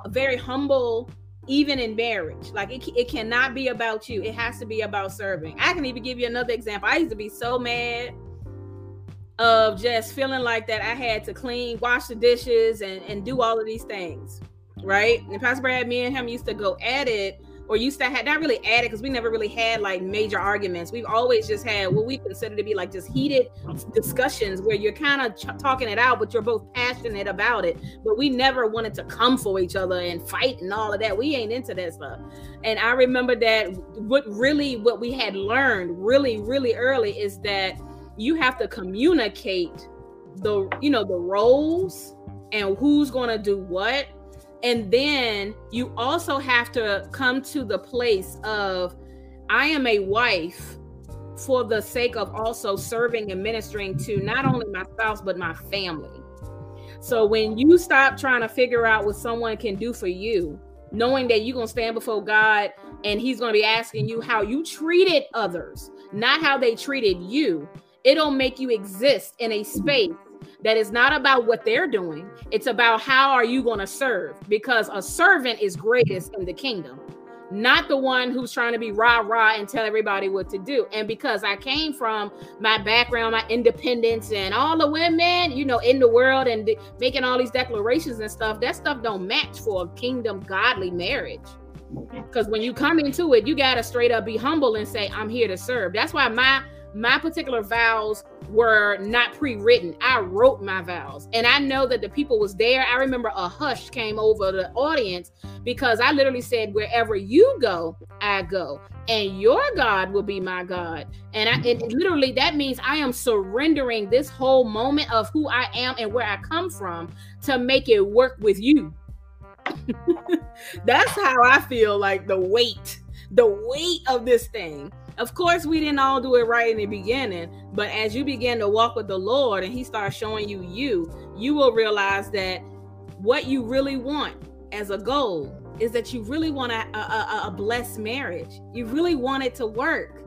very humble, even in marriage. Like, it cannot be about you. It has to be about serving. I can even give you another example. I used to be so mad of just feeling like that I had to clean, wash the dishes, and do all of these things, right? And Pastor Brad, me and him used to go at it, or used to have, not really at it, because we never really had like major arguments. We've always just had what we consider to be like just heated discussions where you're kind of talking it out, but you're both passionate about it. But we never wanted to come for each other and fight and all of that. We ain't into that stuff. And I remember that what we had learned really, really early is that you have to communicate the roles and who's gonna do what. And then you also have to come to the place of, I am a wife for the sake of also serving and ministering to not only my spouse, but my family. So when you stop trying to figure out what someone can do for you, knowing that you're going to stand before God and he's going to be asking you how you treated others, not how they treated you, it'll make you exist in a space that is not about what they're doing. It's about how are you going to serve, because a servant is greatest in the kingdom, not the one who's trying to be rah-rah and tell everybody what to do. And because I came from my background, my independence, and all the women, in the world and making all these declarations and stuff, that stuff don't match for a kingdom godly marriage. Because when you come into it, you got to straight up be humble and say, I'm here to serve. That's why my particular vows were not pre-written. I wrote my vows. And I know that the people was there. I remember a hush came over the audience because I literally said, wherever you go, I go. And your God will be my God. And literally that means I am surrendering this whole moment of who I am and where I come from to make it work with you. That's how I feel, like the weight of this thing. Of course, we didn't all do it right in the beginning, but as you begin to walk with the Lord and he starts showing you, you will realize that what you really want as a goal is that you really want a blessed marriage. You really want it to work.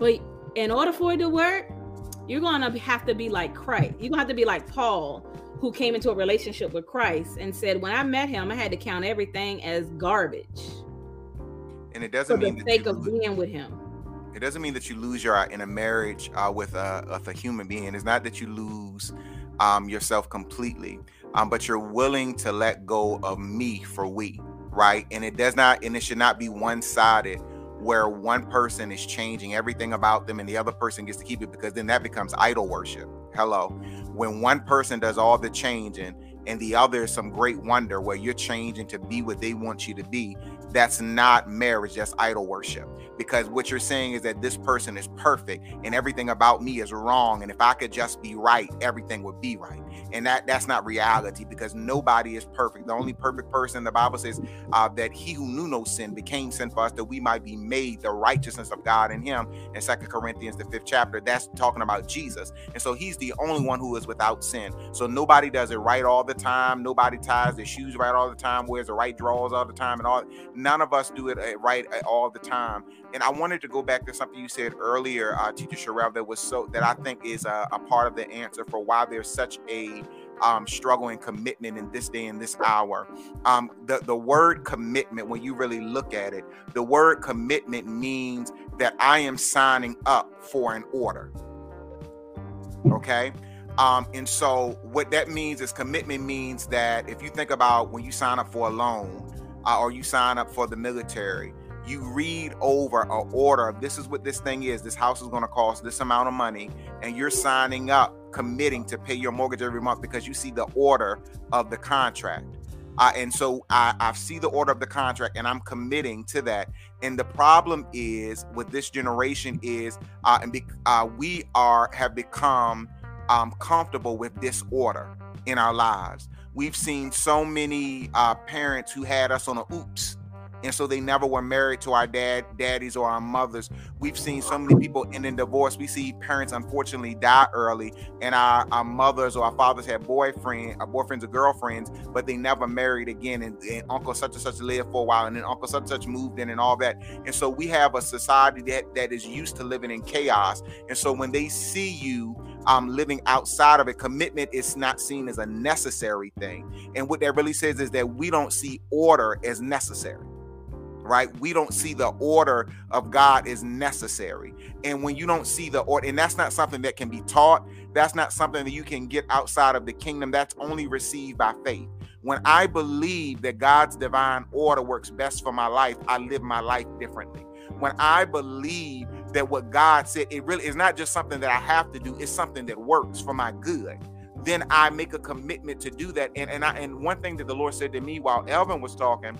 But in order for it to work, you're going to have to be like Christ. You're going to have to be like Paul, who came into a relationship with Christ and said, when I met him, I had to count everything as garbage. And it doesn't mean for the sake of being with him. It doesn't mean that you lose your in a marriage with a human being. It's not that you lose yourself completely, but you're willing to let go of me for we, right? And it does not, and it should not be one-sided, where one person is changing everything about them and the other person gets to keep it, because then that becomes idol worship. Hello. When one person does all the changing and the other is some great wonder where you're changing to be what they want you to be, that's not marriage, that's idol worship. Because what you're saying is that this person is perfect and everything about me is wrong, and if I could just be right, everything would be right. And that's not reality, because nobody is perfect. The only perfect person, the Bible says that he who knew no sin became sin for us, that we might be made the righteousness of God in him, in 2 Corinthians, the 5th chapter. That's talking about Jesus. And so he's the only one who is without sin. So nobody does it right all the time. Nobody ties their shoes right all the time, wears the right drawers all the time, and all. None of us do it right all the time. And I wanted to go back to something you said earlier, Teacher Sherelle, that I think is a part of the answer for why there's such a struggle and commitment in this day and this hour. The word commitment, when you really look at it, the word commitment means that I am signing up for an order. Okay. And so what that means is, commitment means that if you think about when you sign up for a loan or you sign up for the military, you read over an order of this is what this thing is. This house is going to cost this amount of money, and you're signing up, committing to pay your mortgage every month because you see the order of the contract. And so I see the order of the contract and I'm committing to that. And the problem is with this generation is we have become comfortable with disorder in our lives. We've seen so many parents who had us on a oops. And so they never were married to our daddies or our mothers. We've seen so many people end in divorce. We see parents unfortunately die early, and our mothers or our fathers had boyfriends or girlfriends, but they never married again. And uncle such and such lived for a while, and then uncle such and such moved in and all that. And so we have a society that is used to living in chaos. And so when they see you living outside of it, commitment is not seen as a necessary thing. And what that really says is that we don't see order as necessary. Right? We don't see the order of God is necessary. And when you don't see the order, and that's not something that can be taught, that's not something that you can get outside of the kingdom, that's only received by faith. When I believe that God's divine order works best for my life, I live my life differently. When I believe that what God said, it really is not just something that I have to do, it's something that works for my good, then I make a commitment to do that. And one thing that the Lord said to me while Elvin was talking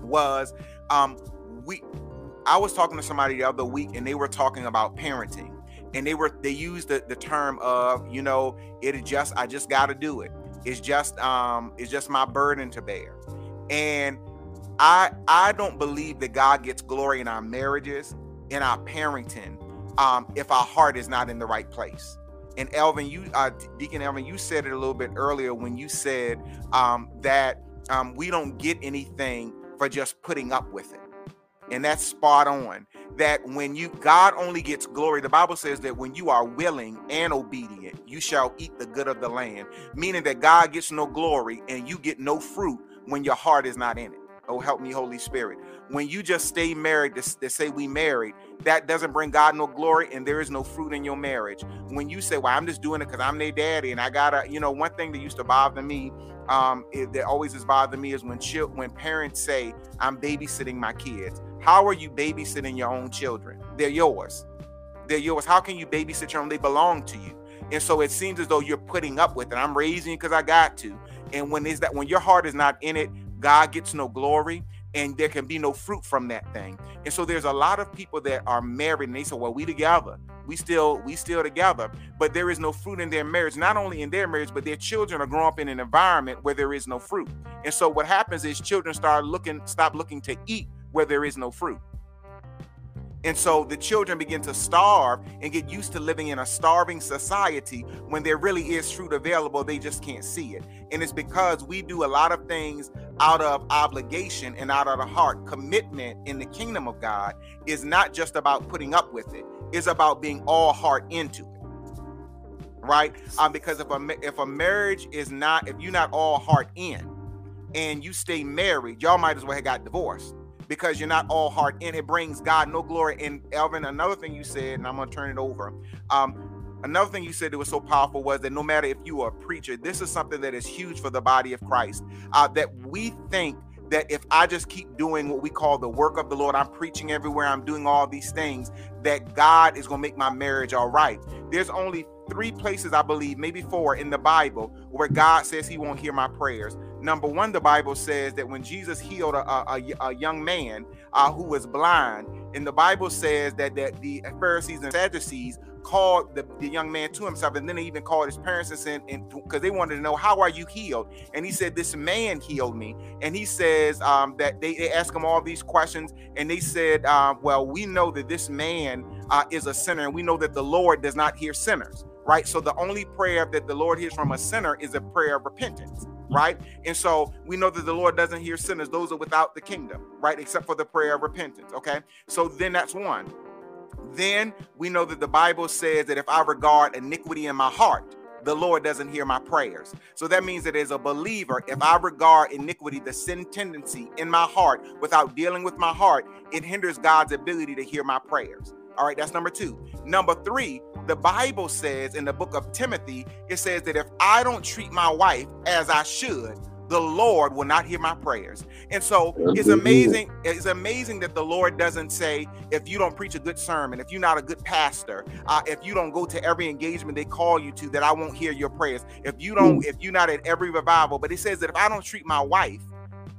was, I was talking to somebody the other week, and they were talking about parenting, and they used the term of, I just got to do it. It's just my burden to bear. And I don't believe that God gets glory in our marriages, in our parenting, if our heart is not in the right place. And Elvin, Deacon Elvin, you said it a little bit earlier when you said that we don't get anything for just putting up with it. And that's spot on. That when God only gets glory, the Bible says that when you are willing and obedient, you shall eat the good of the land, meaning that God gets no glory and you get no fruit when your heart is not in it. Oh, help me, Holy Spirit. When you just stay married to say we married, that doesn't bring God no glory, and there is no fruit in your marriage. When you say, well, I'm just doing it because I'm their daddy and I gotta, one thing that used to bother me, that always has bothered me, is when parents say, I'm babysitting my kids. How are you babysitting your own children? They're yours. How can you babysit your own? They belong to you. And so it seems as though you're putting up with it. I'm raising you because I got to. And when your heart is not in it, God gets no glory, and there can be no fruit from that thing. And so there's a lot of people that are married and they say, well, we together. We still together, but there is no fruit in their marriage. Not only in their marriage, but their children are growing up in an environment where there is no fruit. And so what happens is children stop looking to eat where there is no fruit. And so the children begin to starve and get used to living in a starving society when there really is fruit available. They just can't see it. And it's because we do a lot of things out of obligation and out of the heart. Commitment in the kingdom of God is not just about putting up with it. It's about being all heart into it. Right? Because if a marriage is not, if you're not all heart in and you stay married, y'all might as well have got divorced. Because you're not all heart in, it brings God no glory. And Elvin, another thing you said, and I'm going to turn it over. Another thing you said that was so powerful was that no matter if you are a preacher, this is something that is huge for the body of Christ, that we think that if I just keep doing what we call the work of the Lord, I'm preaching everywhere, I'm doing all these things, that God is going to make my marriage all right. There's only 3 places, I believe, maybe 4 in the Bible where God says he won't hear my prayers. Number one, the Bible says that when Jesus healed a young man who was blind, and the Bible says that the Pharisees and Sadducees called the young man to himself, and then they even called his parents and said, because they wanted to know, how are you healed? And he said, this man healed me. And he says that they asked him all these questions, and they said, well, we know that this man is a sinner, and we know that the Lord does not hear sinners. Right. So the only prayer that the Lord hears from a sinner is a prayer of repentance. Right. And so we know that the Lord doesn't hear sinners. Those are without the kingdom. Right. Except for the prayer of repentance. OK, so then that's one. Then we know that the Bible says that if I regard iniquity in my heart, the Lord doesn't hear my prayers. So that means that as a believer, if I regard iniquity, the sin tendency in my heart without dealing with my heart, it hinders God's ability to hear my prayers. All right, that's number 2. Number 3, the Bible says in the book of Timothy, it says that if I don't treat my wife as I should, the Lord will not hear my prayers. And so it's amazing. It's amazing that the Lord doesn't say, if you don't preach a good sermon, if you're not a good pastor, if you don't go to every engagement they call you to, that I won't hear your prayers. If you're not at every revival, but it says that if I don't treat my wife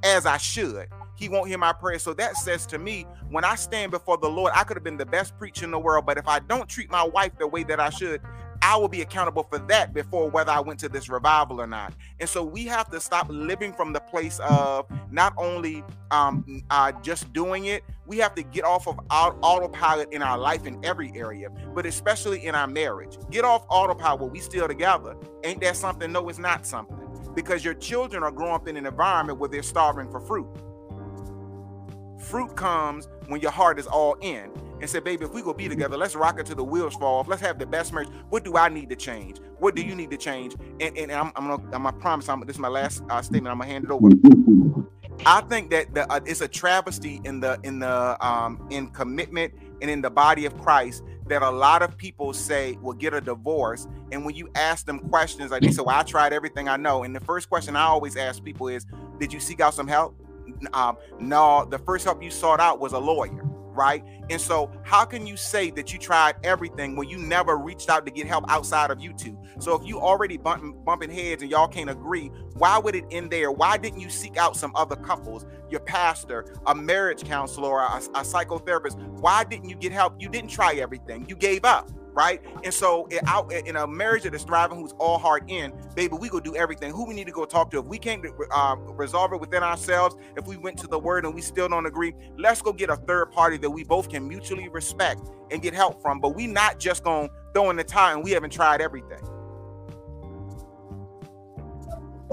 as I should, he won't hear my prayers. So that says to me, when I stand before the Lord, I could have been the best preacher in the world, but if I don't treat my wife the way that I should, I will be accountable for that before whether I went to this revival or not. And so we have to stop living from the place of not only just doing it, we have to get off of our autopilot in our life in every area, but especially in our marriage. Get off autopilot, we still together. Ain't that something? No, it's not something. Because your children are growing up in an environment where they're starving for fruit. Fruit comes when your heart is all in and say, baby, if we go be together, let's rock it till the wheels fall off. Let's have the best marriage. What do I need to change? What do you need to change? And I promise, this is my last statement. I'm gonna hand it over. I think that it's a travesty in commitment and in the body of Christ that a lot of people say will get a divorce. And when you ask them questions, like they say, well, I tried everything I know. And the first question I always ask people is, did you seek out some help? No, the first help you sought out was a lawyer, right? And so how can you say that you tried everything when you never reached out to get help outside of you two? So if you already bumping heads and y'all can't agree, why would it end there? Why didn't you seek out some other couples, your pastor, a marriage counselor, a psychotherapist? Why didn't you get help? You didn't try everything. You gave up. Right. And so out in a marriage that is thriving, who's all heart in, baby, we go do everything. Who we need to go talk to? If we can't resolve it within ourselves, if we went to the word and we still don't agree, let's go get a third party that we both can mutually respect and get help from. But we not just going to throw in the towel and we haven't tried everything.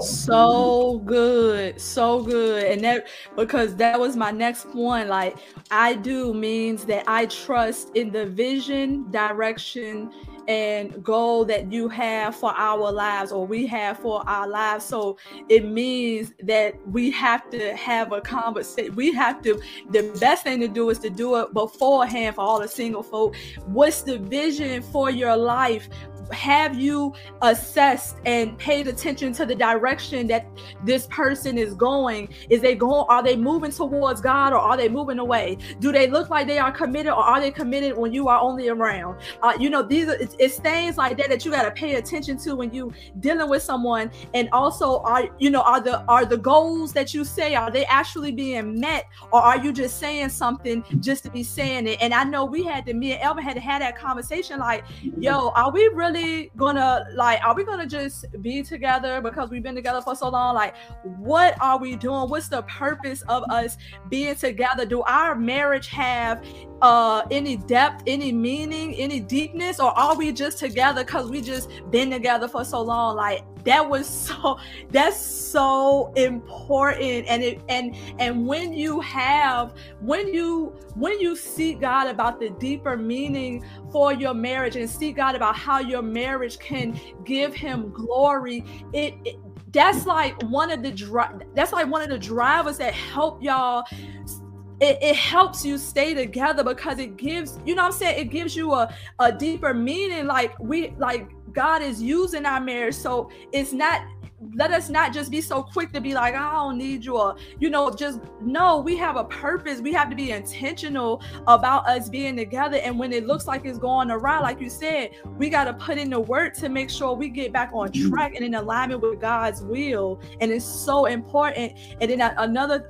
So good. So good. And that, because that was my next one. Like, I do means that I trust in the vision, direction, and goal that you have for our lives, or we have for our lives. So it means that we have to have a conversation. The best thing to do is to do it beforehand for all the single folk. What's the vision for your life? Have you assessed and paid attention to the direction that this person is going? Are they moving towards God, or are they moving away? Do they look like they are committed, or are they committed when you are only around? These are it's things like that that you got to pay attention to when you dealing with someone. And also, are the goals that you say, are they actually being met, or are you just saying something just to be saying it? And I know me and Elvin had to have that conversation, like, yo, are we really gonna, like, are we gonna just be together because we've been together for so long? Like, what are we doing? What's the purpose of us being together? Do our marriage have any depth, any meaning, any deepness, or are we just together because we just been together for so long? Like, that's so important. And it, and when you seek God about the deeper meaning for your marriage, and seek God about how your marriage can give Him glory, that's like one of the drivers that help y'all. It helps you stay together because it gives, you know what I'm saying, it gives you a deeper meaning. Like, God is using our marriage. So it's not, let us not just be so quick to be like, I don't need you, or, you know, just, no, we have a purpose. We have to be intentional about us being together. And when it looks like it's going awry, like you said, we got to put in the work to make sure we get back on track and in alignment with God's will. And it's so important. And then another,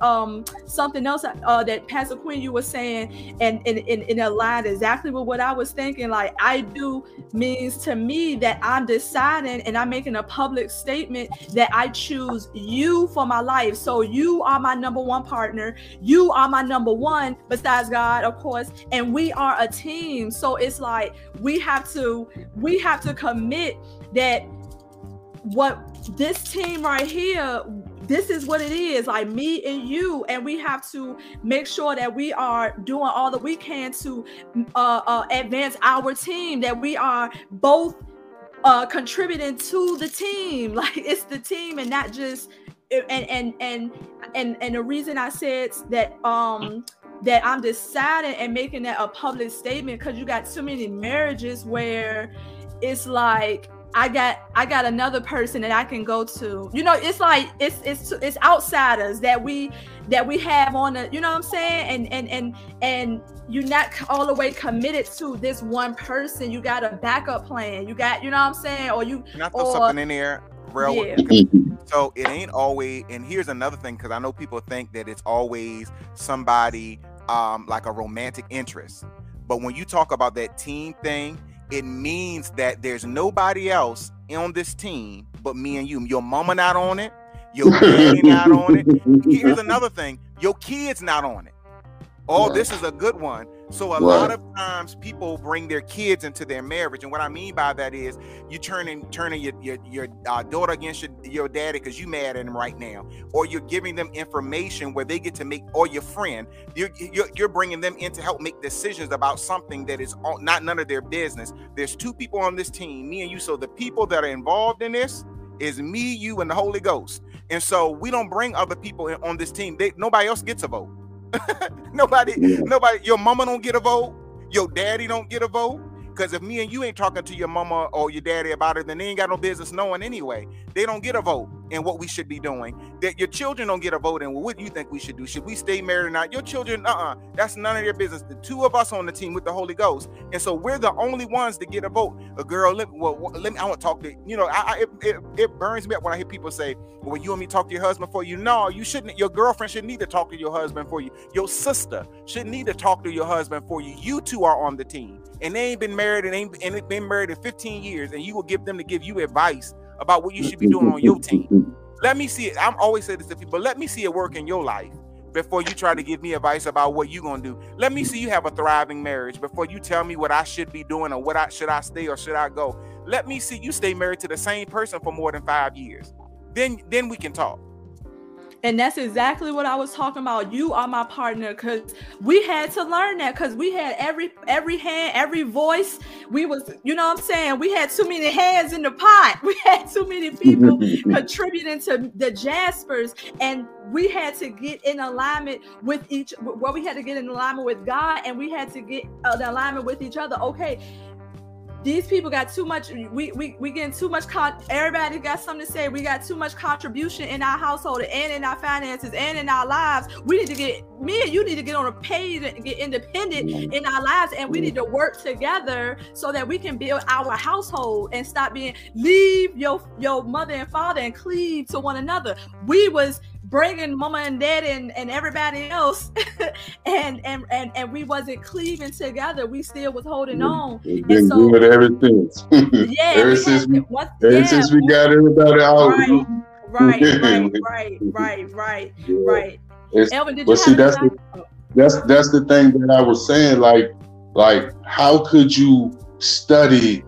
something else that Pastor Queen, you were saying, and aligned exactly with what I was thinking, like, I do means to me that I'm deciding and I'm making a public statement that I choose you for my life. So you are my number one partner. You are my number one besides God, of course. And we are a team. So it's like we have to commit that what this team right here, this is what it is, like me and you. And we have to make sure that we are doing all that we can to advance our team, that we are both contributing to the team. Like, it's the team and not just, and the reason I said that, that I'm deciding and making that a public statement, because you got so many marriages where it's like, I got another person that I can go to. You know, it's like it's outsiders that we have on the, you know what I'm saying? And you're not all the way committed to this one person. You got a backup plan. You got, you know what I'm saying? Or you, can I throw something in there? Yeah. So it ain't always, and here's another thing, because I know people think that it's always somebody like a romantic interest. But when you talk about that team thing, it means that there's nobody else on this team but me and you. Your mama not on it. Your daddy not on it. Here's another thing. Your kids not on it. Oh, yeah. This is a good one. So a lot of times people bring their kids into their marriage. And what I mean by that is you turning your daughter against your daddy because you mad at him right now. Or you're giving them information where they get to make, or your friend, you're bringing them in to help make decisions about something that is not none of their business. There's two people on this team, me and you. So the people that are involved in this is me, you, and the Holy Ghost. And so we don't bring other people on this team. Nobody else gets a vote. Nobody, your mama don't get a vote, your daddy don't get a vote, because if me and you ain't talking to your mama or your daddy about it, then they ain't got no business knowing anyway. They don't get a vote in what we should be doing. That your children don't get a vote in what you think we should do. Should we stay married or not? Your children, that's none of their business. The two of us on the team with the Holy Ghost, and so we're the only ones that get a vote. A girl, let me I want to talk to, you know, it burns me up when I hear people say, well, you and me talk to your husband for you. No, you shouldn't. Your girlfriend shouldn't need to talk to your husband for you. Your sister shouldn't need to talk to your husband for you. You two are on the team, and they ain't been married, and they've been married in 15 years, and you will give them to give you advice about what you should be doing on your team. Let me see it. I'm always saying this to people. Let me see it work in your life before you try to give me advice about what you're going to do. Let me see you have a thriving marriage before you tell me what I should be doing, or what I should I stay or should I go. Let me see you stay married to the same person for more than 5 years. Then we can talk. And that's exactly what I was talking about. You are my partner, because we had to learn that, because we had every hand, every voice. We was, you know what I'm saying? We had too many hands in the pot. We had too many people contributing to the Jaspers, and we had to get in alignment with each. Well, we had to get in alignment with God, and we had to get in alignment with each other. Okay. These people got too much, we getting too much, everybody got something to say. We got too much contribution in our household and in our finances and in our lives. We need to get, me and you need to get on a page and get independent in our lives, and we need to work together so that we can build our household and stop being, leave your mother and father and cleave to one another. We was bringing mama and dad and everybody else and we wasn't cleaving together. We still was holding on. It's been good ever since. Yeah. Ever since we got everybody out. Right. Elvin, did you have that's the thing that I was saying, like how could you study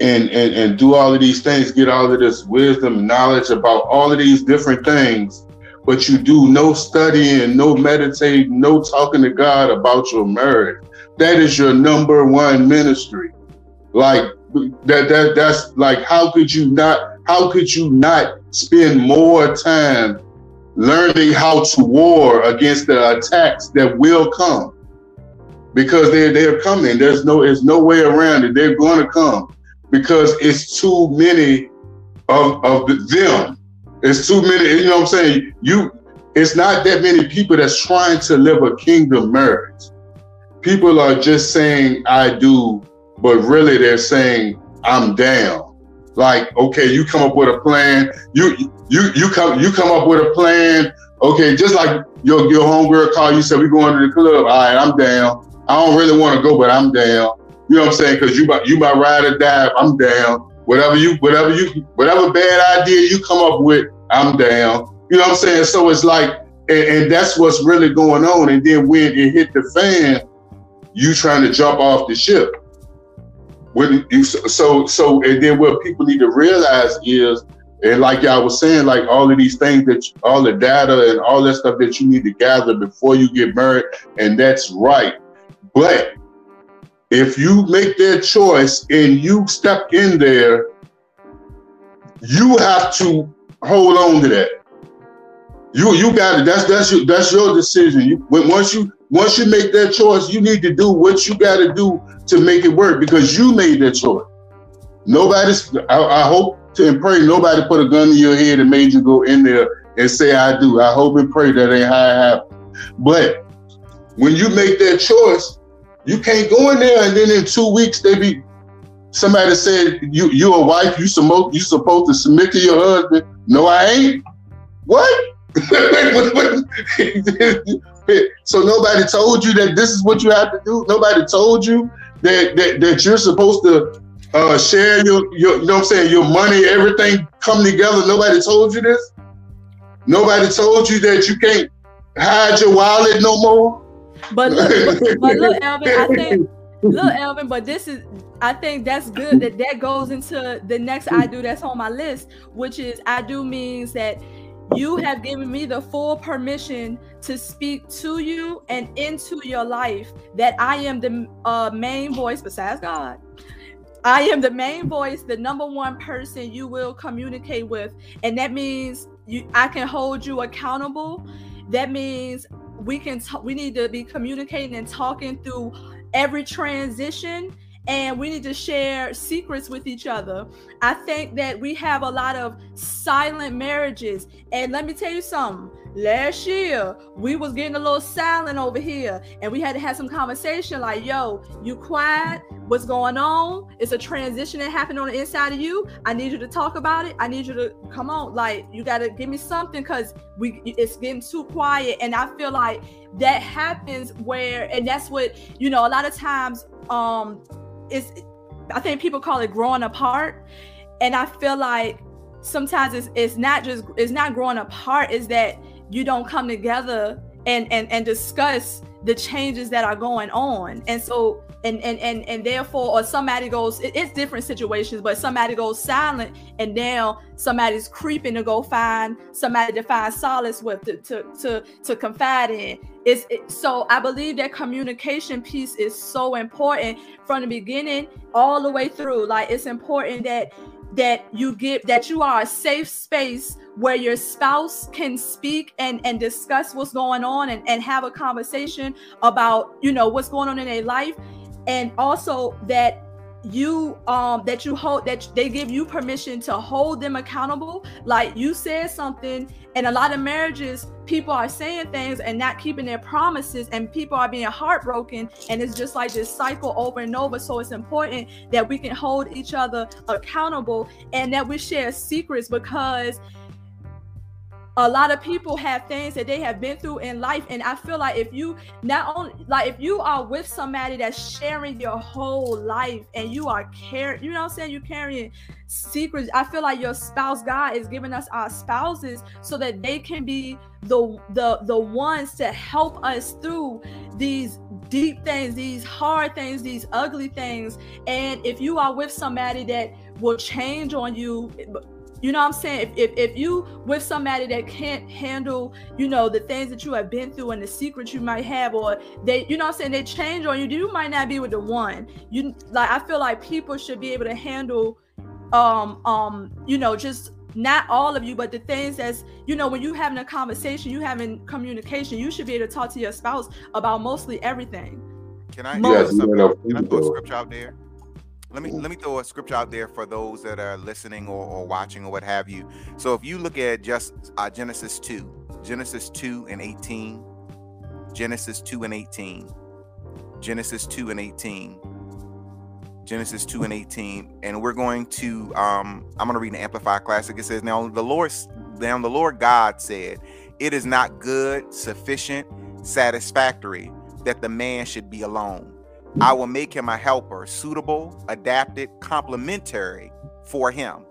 and do all of these things, get all of this wisdom, knowledge about all of these different things, but you do no studying, no meditating, no talking to God about your marriage? That is your number one ministry. Like that's like, how could you not spend more time learning how to war against the attacks that will come? Because they're coming. There's no way around it. They're going to come because it's too many of them. It's too many, you know what I'm saying? It's not that many people that's trying to live a kingdom marriage. People are just saying, I do, but really they're saying, I'm down. Like, okay, you come up with a plan. You come up with a plan. Okay, just like your homegirl called you, said, we going to the club. All right, I'm down. I don't really want to go, but I'm down. You know what I'm saying? Because you might ride or die. I'm down. Whatever bad idea you come up with, I'm down. You know what I'm saying? So it's like, and that's what's really going on. And then when it hit the fan, you trying to jump off the ship. And then what people need to realize is, and like y'all was saying, like all of these things all the data and all that stuff that you need to gather before you get married, and that's right. But if you make that choice and you step in there, you have to hold on to that. You got it. That's your decision. Once you make that choice, you need to do what you got to do to make it work because you made that choice. I hope to and pray nobody put a gun to your head and made you go in there and say, I do. I hope and pray that ain't how it happened. But when you make that choice, you can't go in there and then in 2 weeks somebody said you a wife, you supposed to submit to your husband. No, I ain't. What? So nobody told you that this is what you have to do. Nobody told you that you're supposed to share your you know what I'm saying, your money, everything come together. Nobody told you this. Nobody told you that you can't hide your wallet no more. But look, Elvin, I think that's good that goes into the next I do that's on my list, which is I do means that you have given me the full permission to speak to you and into your life, that I am the main voice besides God. I am the main voice, the number one person you will communicate with. And that means I can hold you accountable. That means we need to be communicating and talking through every transition, and we need to share secrets with each other. I think that we have a lot of silent marriages, and let me tell you something. Last year, we was getting a little silent over here, and we had to have some conversation like, yo, you quiet, what's going on? It's a transition that happened on the inside of you. I need you to talk about it. I need you to come on, like, you gotta give me something because it's getting too quiet. And I feel like that happens where, and that's what, you know, a lot of times, I think people call it growing apart. And I feel like sometimes it's not growing apart, is that you don't come together and discuss the changes that are going on. And so, and therefore, or somebody goes, it's different situations, but somebody goes silent, and now somebody's creeping to go find somebody to find solace with, to confide in. So I believe that communication piece is so important from the beginning all the way through. Like, it's important that you are a safe space where your spouse can speak and discuss what's going on and have a conversation about, you know, what's going on in their life. And also that you that you hold, that they give you permission to hold them accountable. Like you said something, and a lot of marriages, people are saying things and not keeping their promises, and people are being heartbroken, and it's just like this cycle over and over. So it's important that we can hold each other accountable and that we share secrets, because a lot of people have things that they have been through in life. And I feel like if you not only, like if you are with somebody that's sharing your whole life and you are carrying, you know what I'm saying, you're carrying secrets. I feel like your spouse, God is giving us our spouses so that they can be the ones to help us through these deep things, these hard things, these ugly things. And if you are with somebody that will change on you, you know what I'm saying? If you with somebody that can't handle, you know, the things that you have been through and the secrets you might have, or they, you know what I'm saying, they change on you, you might not be with the one. You like, I feel like people should be able to handle, you know, just not all of you, but the things that's, you know, when you having a conversation, you having communication, you should be able to talk to your spouse about mostly everything. Can I throw a scripture out there? Let me throw a scripture out there for those that are listening or watching or what have you. So if you look at just Genesis 2 and 18, and we're going to I'm going to read an Amplified Classic. It says, now the Lord God said, it is not good, sufficient, satisfactory that the man should be alone. I will make him a helper, suitable, adapted, complementary for him.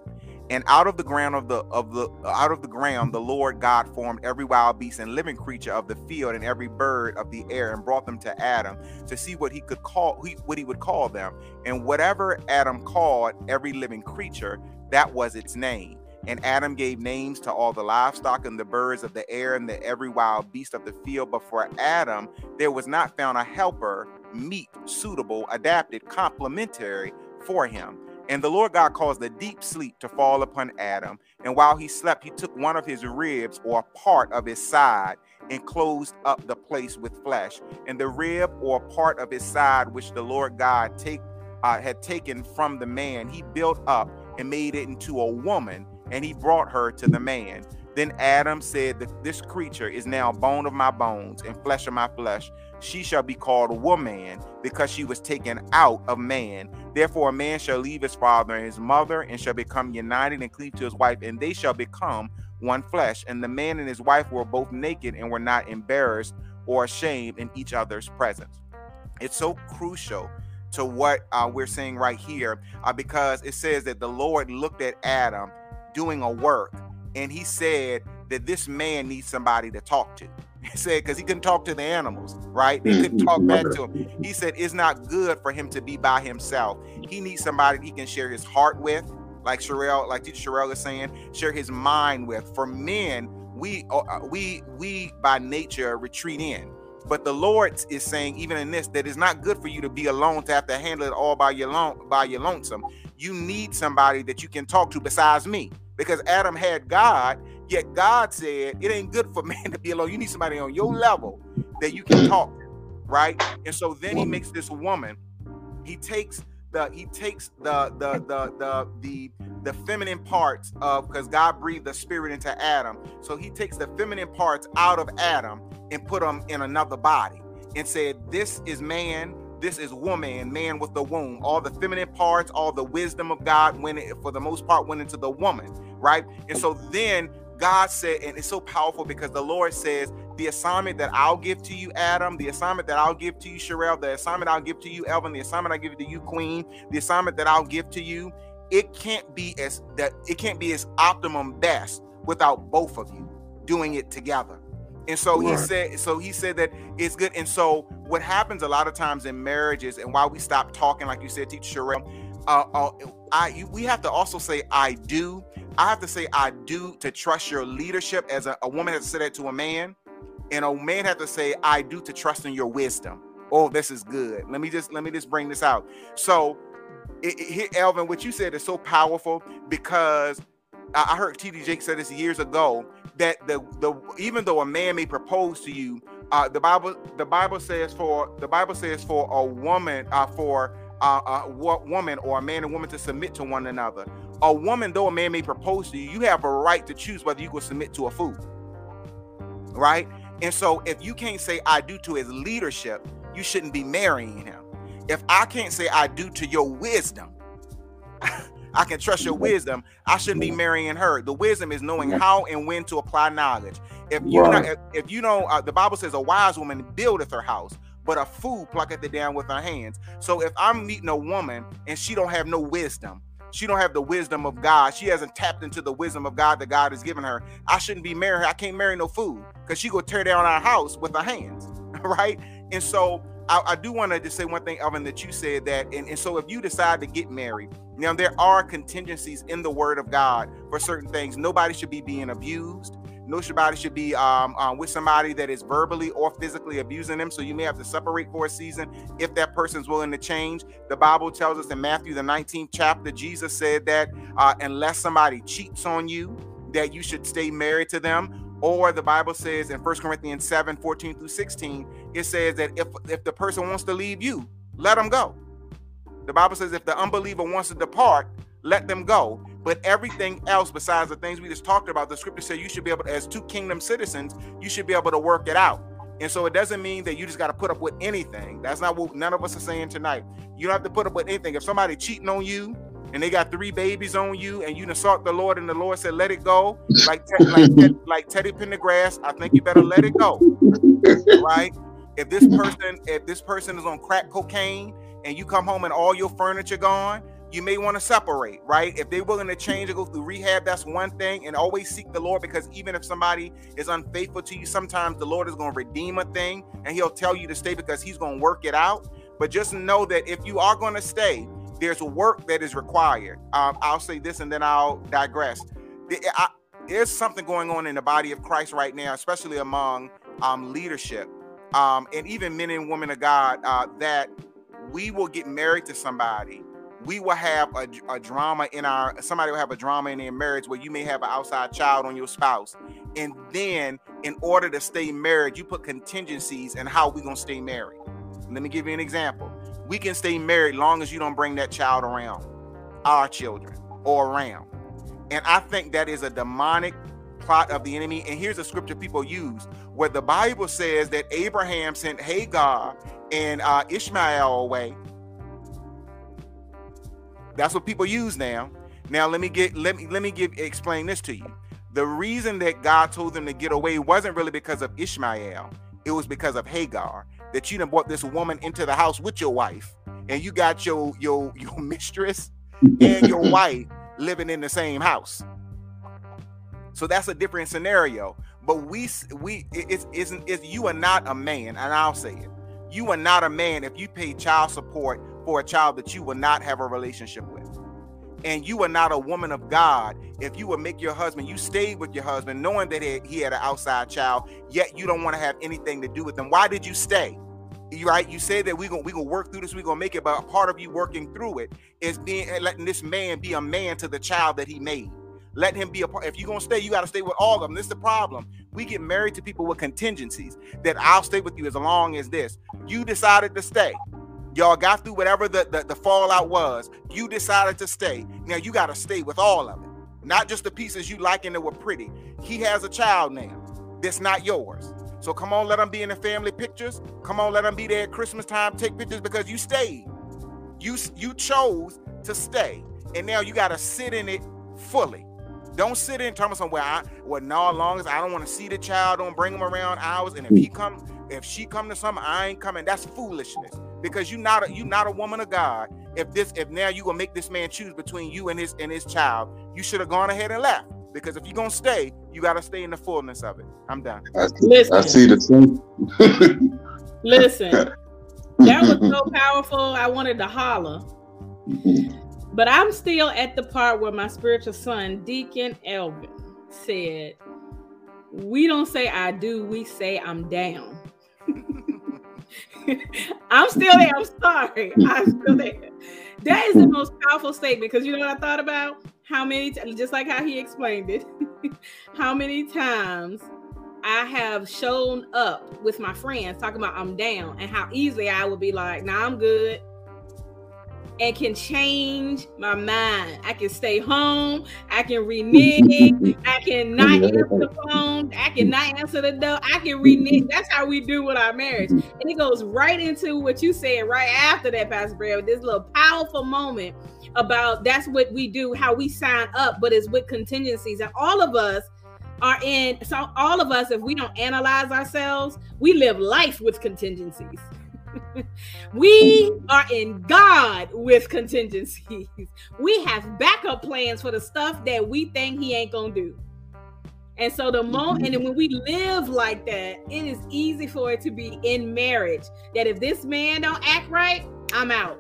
And out of the ground the Lord God formed every wild beast and living creature of the field and every bird of the air, and brought them to Adam to see what he would call them. And whatever Adam called every living creature, that was its name. And Adam gave names to all the livestock and the birds of the air and the every wild beast of the field. But for Adam, there was not found a helper meet, suitable, adapted, complementary for him. And the Lord God caused the deep sleep to fall upon Adam, and while he slept, he took one of his ribs or part of his side and closed up the place with flesh. And the rib or part of his side which the Lord God had taken from the man, he built up and made it into a woman, and he brought her to the man. Then Adam said, that this creature is now bone of my bones and flesh of my flesh. She shall be called woman, because she was taken out of man. Therefore a man shall leave his father and his mother, and shall become united and cleave to his wife, and they shall become one flesh. And the man and his wife were both naked and were not embarrassed or ashamed in each other's presence. It's so crucial to what we're saying right here, because it says that the Lord looked at Adam doing a work, and he said that this man needs somebody to talk to. He said, because he couldn't talk to the animals, right? They couldn't talk back to him. He said, it's not good for him to be by himself. He needs somebody he can share his heart with, like Teacher Sherelle is saying, share his mind with. For men, we by nature retreat in. But the Lord is saying, even in this, that it's not good for you to be alone, to have to handle it all by your lonesome. You need somebody that you can talk to besides me. Because Adam had God, yet God said, it ain't good for man to be alone. You need somebody on your level that you can talk to, right? And so then he makes this woman. He takes the feminine parts of, because God breathed the spirit into Adam. So he takes the feminine parts out of Adam and put them in another body and said, this is man, this is woman, man with the womb. All the feminine parts, all the wisdom of God went into the woman, right? And so then God said, and it's so powerful because the Lord says, the assignment that I'll give to you, Adam, the assignment that I'll give to you, Sherelle, the assignment I'll give to you, Elvin, the assignment I give to you, Queen, the assignment that I'll give to you, it can't be as optimum best without both of you doing it together. And so Lord. He said that it's good. And so what happens a lot of times in marriages, and why we stop talking, like you said, Teacher Sherelle, we have to also say, I do. I have to say, I do, to trust your leadership. As a woman has to say that to a man, and a man has to say, I do, to trust in your wisdom. Oh, this is good. Let me just bring this out. So, Elvin, what you said is so powerful, because I heard T.D. Jakes say this years ago, that even though a man may propose to you, the Bible says for a woman, woman or a man and woman to submit to one another. A woman, though a man may propose to you, you have a right to choose whether you go submit to a fool, right? And so if you can't say I do to his leadership, you shouldn't be marrying him. If I can't say I do to your wisdom, I can trust your wisdom, I shouldn't be marrying her. The wisdom is knowing how and when to apply knowledge. If you know, if you know, the Bible says a wise woman buildeth her house, but a fool plucketh it down with her hands. So if I'm meeting a woman and she don't have no wisdom, she don't have the wisdom of God, she hasn't tapped into the wisdom of God that God has given her, I shouldn't be marrying her. I can't marry no fool, because she go tear down our house with her hands, right? And so I do want to just say one thing, Elvin, that you said that, and so if you decide to get married, now there are contingencies in the Word of God for certain things. Nobody should be being abused. Nobody should be with somebody that is verbally or physically abusing them. So you may have to separate for a season if that person's willing to change. The Bible tells us in Matthew, the 19th chapter, Jesus said that unless somebody cheats on you, that you should stay married to them. Or the Bible says in 1 Corinthians 7, 14 through 16, it says that if the person wants to leave you, let them go. The Bible says if the unbeliever wants to depart, let them go. But everything else besides the things we just talked about, the scripture said you should be able to, as two kingdom citizens, you should be able to work it out. And so it doesn't mean that you just got to put up with anything. That's not what none of us are saying tonight. You don't have to put up with anything. If somebody cheating on you, and they got 3 babies on you, and you insult the Lord, and the Lord said, let it go. Like Teddy Pendergrass, I think you better let it go, right? If this person is on crack cocaine, and you come home and all your furniture gone, you may want to separate, right? If they're willing to change and go through rehab, that's one thing. And always seek the Lord, because even if somebody is unfaithful to you, sometimes the Lord is going to redeem a thing, and he'll tell you to stay because he's going to work it out. But just know that if you are going to stay, there's work that is required. I'll say this and then I'll digress. There's something going on in the body of Christ right now, especially among leadership and even men and women of God, that we will get married to somebody. We will have a drama in somebody will have a drama in their marriage, where you may have an outside child on your spouse. And then in order to stay married, you put contingencies in how we're going to stay married. Let me give you an example. We can stay married long as you don't bring that child around, our children, or around. And I think that is a demonic plot of the enemy. And here's a scripture people use, where the Bible says that Abraham sent Hagar and Ishmael away. That's what people use now. Now let me explain this to you. The reason that God told them to get away wasn't really because of Ishmael. It was because of Hagar. That you done brought this woman into the house with your wife, and you got your mistress and your wife living in the same house. So that's a different scenario. But it's you are not a man, and I'll say it. You are not a man if you pay child support for a child that you will not have a relationship with. And you are not a woman of God if you would make your husband, you stayed with your husband knowing that he had an outside child, yet you don't want to have anything to do with them. Why did you stay? Right? You say that we're going to work through this, we're going to make it, but a part of you working through it is letting this man be a man to the child that he made. Let him be a part. If you're going to stay, you got to stay with all of them. This is the problem. We get married to people with contingencies that I'll stay with you as long as this. You decided to stay. Y'all got through whatever the fallout was. You decided to stay. Now you got to stay with all of it. Not just the pieces you like and that were pretty. He has a child now that's not yours. So come on, let him be in the family pictures. Come on, let him be there at Christmas time. Take pictures because you stayed. You chose to stay. And now you got to sit in it fully. Don't sit in terms of as long as I don't want to see the child, don't bring him around hours. And if she come to something, I ain't coming. That's foolishness. Because you're not a woman of God. If now you're gonna make this man choose between you and his child, you should have gone ahead and left. Because if you're gonna stay, you gotta stay in the fullness of it. I'm done. I see the truth. Listen, that was so powerful. I wanted to holler. But I'm still at the part where my spiritual son, Deacon Elvin, said, "We don't say I do, we say I'm down." I'm still there. I'm sorry. I'm still there. That is the most powerful statement, because you know what I thought about? How many, just like how he explained it, how many times I have shown up with my friends talking about I'm down, and how easily I would be like, nah, I'm good. and can change my mind. I can stay home. I can renege. I can not answer the phone. I can not answer the door. I can renege. That's how we do with our marriage. And it goes right into what you said right after that, Pastor Brad, this little powerful moment about that's what we do, how we sign up, but it's with contingencies. And all of us are in, so all of us, if we don't analyze ourselves, we live life with contingencies. We are in God with contingencies. We have backup plans for the stuff that we think he ain't gonna do. And so the moment, and when we live like that, it is easy for it to be in marriage that if this man don't act right, I'm out.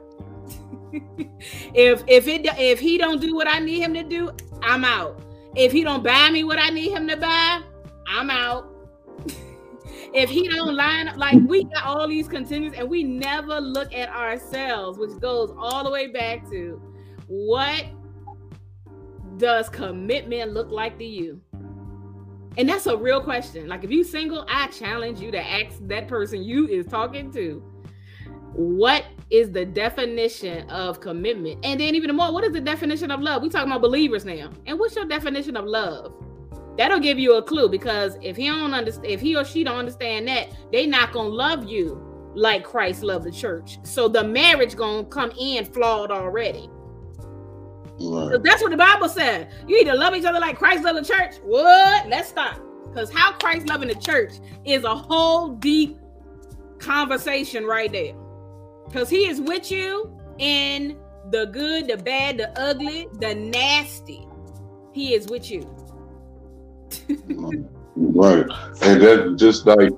If he don't do what I need him to do, I'm out. If he don't buy me what I need him to buy, I'm out. If he don't line up, like we got all these contingencies and we never look at ourselves, which goes all the way back to what does commitment look like to you? And that's a real question. Like if you single, I challenge you to ask that person you is talking to, what is the definition of commitment? And then even more, what is the definition of love? We're talking about believers now. And what's your definition of love? That'll give you a clue, because if he or she don't understand that, they not gonna love you like Christ loved the church. So the marriage gonna come in flawed already. Right. So that's what the Bible said. You either love each other like Christ loved the church. What? Let's stop. Because how Christ loving the church is a whole deep conversation right there. Because he is with you in the good, the bad, the ugly, the nasty. He is with you. Right. And that's just like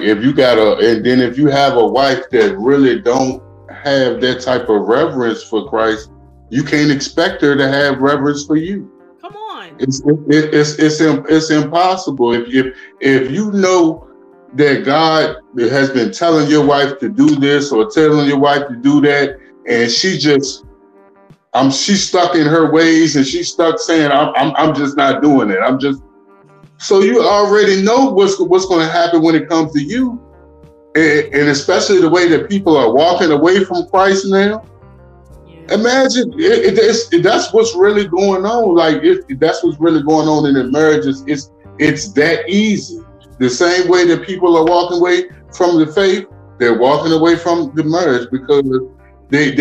if you got and then if you have a wife that really don't have that type of reverence for Christ, you can't expect her to have reverence for you. Come on. It's impossible. If you know that God has been telling your wife to do this or telling your wife to do that, and she just she's stuck in her ways, and she's stuck saying I'm just not doing it. I'm just. So you already know what's going to happen when it comes to you, and especially the way that people are walking away from Christ now. Yeah. Imagine that's what's really going on. Like that's what's really going on in the marriages. It's that easy. The same way that people are walking away from the faith, they're walking away from the marriage because they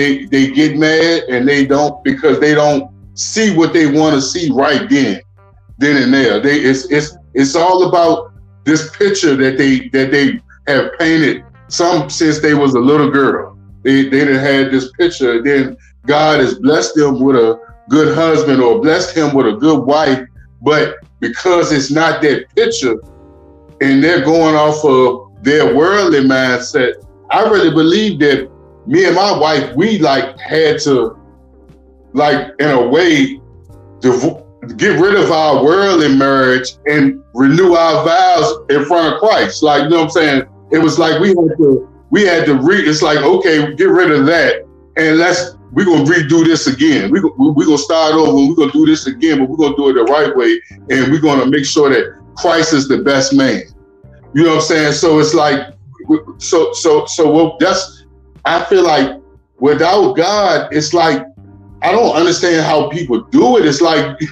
get mad and they don't see what they want to see right then. Then and there, it's all about this picture that they have painted since they was a little girl. They done had this picture, and then God has blessed them with a good husband or blessed him with a good wife, but because it's not that picture, and they're going off of their worldly mindset. I really believe that me and my wife, we had to in a way divorce. Get rid of our worldly marriage and renew our vows in front of Christ. Like, you know what I'm saying? It was like we had to it's like, okay, get rid of that. And we're going to redo this again. We're going to start over. We're going to do this again, but we're going to do it the right way. And we're going to make sure that Christ is the best man. You know what I'm saying? So it's like, well, I feel like without God, it's like, I don't understand how people do it. It's like it's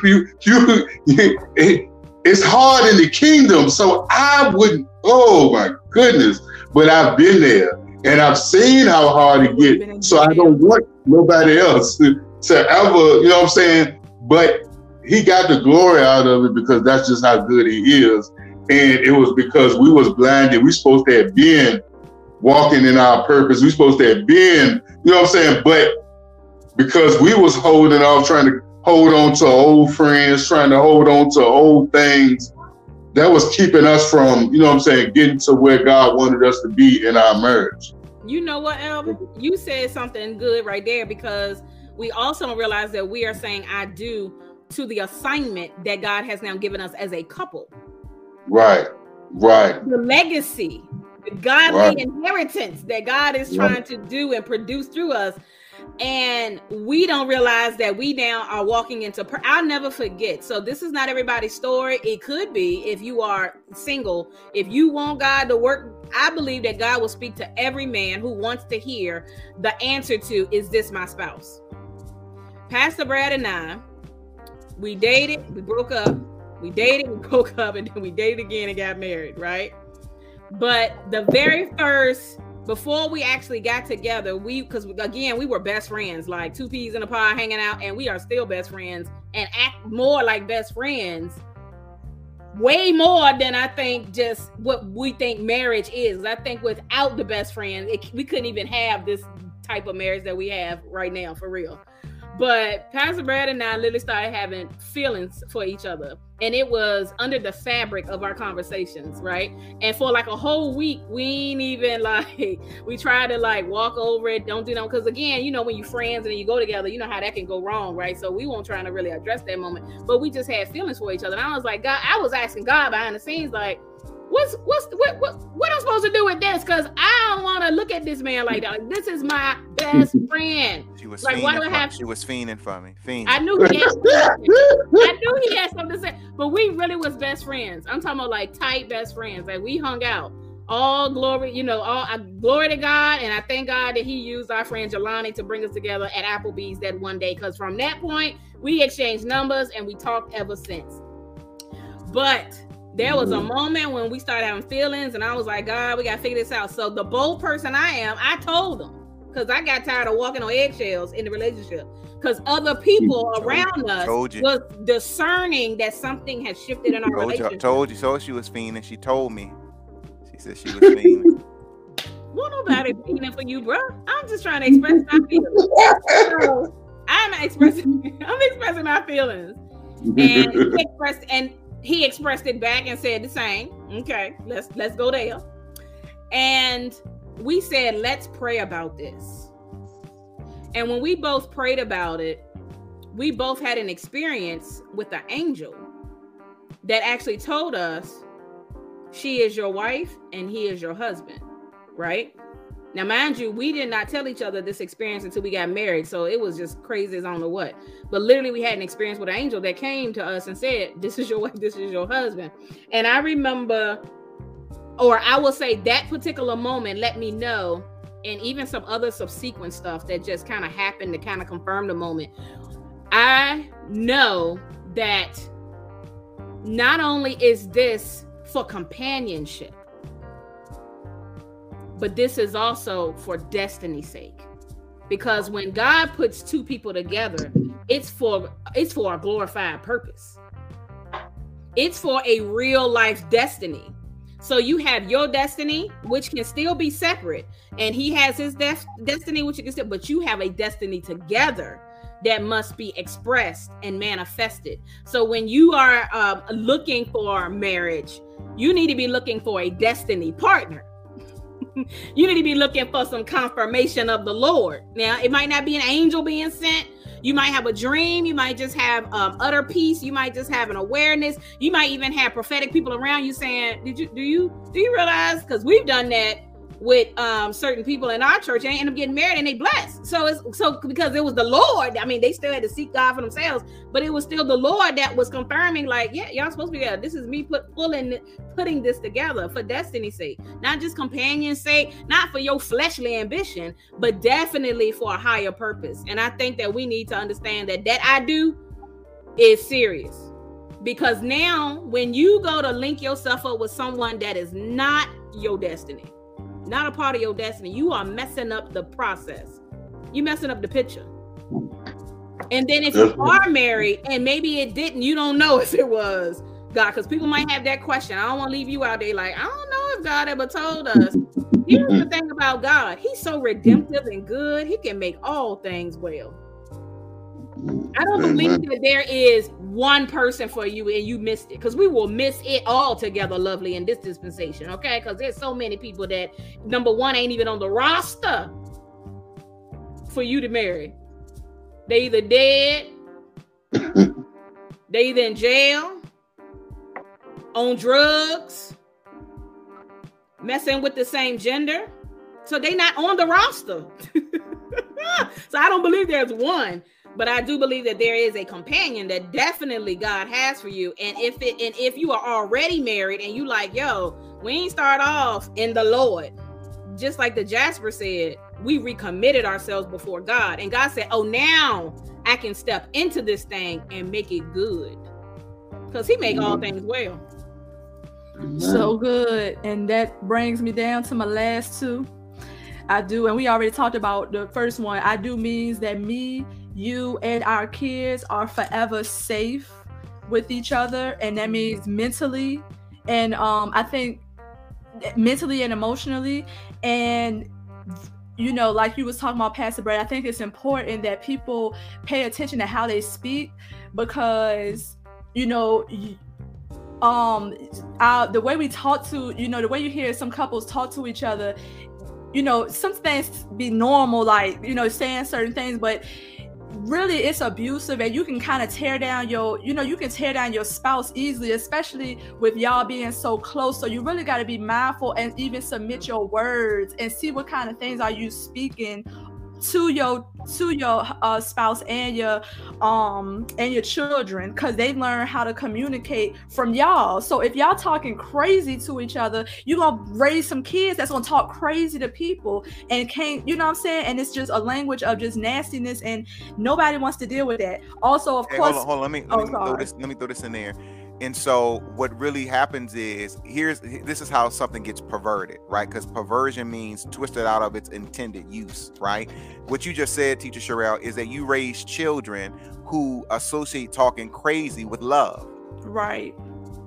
hard in the kingdom. So I wouldn't. Oh my goodness! But I've been there and I've seen how hard it gets. So I don't want nobody else to ever. You know what I'm saying? But he got the glory out of it because that's just how good he is. And it was because we was blinded. We supposed to have been walking in our purpose. We supposed to have been. You know what I'm saying? But because we was holding off, trying to hold on to old friends, trying to hold on to old things. That was keeping us from, you know what I'm saying, getting to where God wanted us to be in our marriage. You know what, Elvin? You said something good right there, because we also realize that we are saying I do to the assignment that God has now given us as a couple. Right, right. The legacy, the godly inheritance that God is trying to do and produce through us. And we don't realize that we now are walking into I'll never forget. So this is not everybody's story. It could be if you are single, if you want God to work I believe that God will speak to every man who wants to hear the answer to, is this my spouse? Pastor Brad and I, we dated, we broke up, we dated, we broke up, and then we dated again and got married, right? But the very first, before we actually got together, because again, we were best friends, like two peas in a pod hanging out, and we are still best friends and act more like best friends, way more than I think just what we think marriage is. I think without the best friend, we couldn't even have this type of marriage that we have right now, for real. But Pastor Brad and I literally started having feelings for each other. And it was under the fabric of our conversations, right? And for like a whole week, we ain't even like, we tried to like walk over it, don't do that. Because again, you know, when you're friends and you go together, you know how that can go wrong, right? So we weren't trying to really address that moment. But we just had feelings for each other. And I was like, God, I was asking God behind the scenes, like, what I'm supposed to do with this? Because I don't want to look at this man like that. Like, this is my best friend. She was like, why do I have? She was fiending for me. I knew he had something to say. But we really was best friends. I'm talking about like tight best friends. Like we hung out. All glory, you know. Glory to God, and I thank God that He used our friend Jelani to bring us together at Applebee's that one day. Because from that point, we exchanged numbers and we talked ever since. But there was a moment when we started having feelings, and I was like, God, we got to figure this out. So the bold person I am, I told them, because I got tired of walking on eggshells in the relationship, because other people around us was discerning that something had shifted in our relationship. I told you. So she was fiending. She told me. She said she was fiending. Well, nobody fiending for you, bro. I'm just trying to express my feelings. I'm expressing my feelings. And he expressed it back and said the same. Okay, let's go there. And we said, let's pray about this. And when we both prayed about it, we both had an experience with an angel that actually told us, she is your wife and he is your husband, right? Now, mind you, we did not tell each other this experience until we got married. So it was just crazy as I don't know what. But literally, we had an experience with an angel that came to us and said, this is your wife, this is your husband. And I remember, or I will say that particular moment let me know, and even some other subsequent stuff that just kind of happened to kind of confirm the moment. I know that not only is this for companionship, but this is also for destiny's sake. Because when God puts two people together, it's for a glorified purpose. It's for a real life destiny. So you have your destiny, which can still be separate. And he has his destiny, which you can still, but you have a destiny together that must be expressed and manifested. So when you are looking for marriage, you need to be looking for a destiny partner. You need to be looking for some confirmation of the Lord. Now, it might not be an angel being sent. You might have a dream. You might just have utter peace. You might just have an awareness. You might even have prophetic people around you saying, do you realize? Because we've done that with certain people in our church, and they end up getting married and they blessed. So because it was the Lord. I mean, they still had to seek God for themselves, but it was still the Lord that was confirming, like, yeah, y'all supposed to be there. This is me putting this together for destiny's sake, not just companion's sake, not for your fleshly ambition, but definitely for a higher purpose. And I think that we need to understand that I do is serious, because now when you go to link yourself up with someone that is not your destiny, not a part of your destiny, you are messing up the process. You're messing up the picture. And then if you are married and maybe it didn't, you don't know if it was God, because people might have that question. I don't want to leave you out there like, I don't know if God ever told us. Here's the thing about God. He's so redemptive and good. He can make all things well. I don't believe that there is one person for you and you missed it, because we will miss it all together, lovely, in this dispensation, okay? Because there's so many people that, number one, ain't even on the roster for you to marry. They either dead, they either in jail, on drugs, messing with the same gender. So they not on the roster. So I don't believe there's one. But I do believe that there is a companion that definitely God has for you. And if you are already married and you like, yo, we ain't start off in the Lord, just like the Jasper said, we recommitted ourselves before God. And God said, oh, now I can step into this thing and make it good. Because he make all things well. So good. And that brings me down to my last two. I do. And we already talked about the first one. I do means that me, you, and our kids are forever safe with each other. And that means mentally. And I think mentally and emotionally. And you know, like you was talking about, Pastor Brad, I think it's important that people pay attention to how they speak, because, you know, the way we talk to, you know, the way you hear some couples talk to each other, you know, some things be normal, like, you know, saying certain things, but really it's abusive, and you can kind of tear down your, you know, you can tear down your spouse easily, especially with y'all being so close. So you really got to be mindful and even submit your words and see what kind of things are you speaking to your spouse and your children, because they learn how to communicate from y'all. So if y'all talking crazy to each other, you're gonna raise some kids that's gonna talk crazy to people and can't, you know what I'm saying? And it's just a language of just nastiness, and nobody wants to deal with that. Also, of course, hold on. Let me throw this in there. And so what really happens is, this is how something gets perverted, right? Because perversion means twisted out of its intended use, right? What you just said, Teacher Sherelle, is that you raise children who associate talking crazy with love. Right.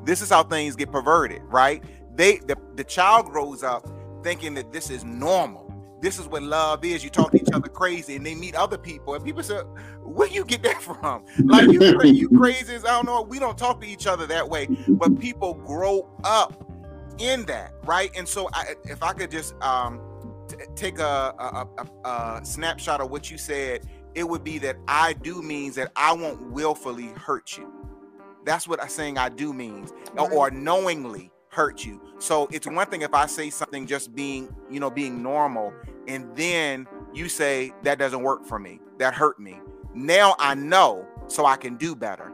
This is how things get perverted, right? The child grows up thinking that this is normal. This is what love is. You talk to each other crazy, and they meet other people, and people say, where you get that from? Like, you crazy as I don't know. We don't talk to each other that way, but people grow up in that, right? And so if I could just take a snapshot of what you said, it would be that I do means that I won't willfully hurt you. That's what I'm saying I do means, right? Or knowingly hurt you. So it's one thing if I say something just being normal, and then you say that doesn't work for me, that hurt me. Now I know, so I can do better.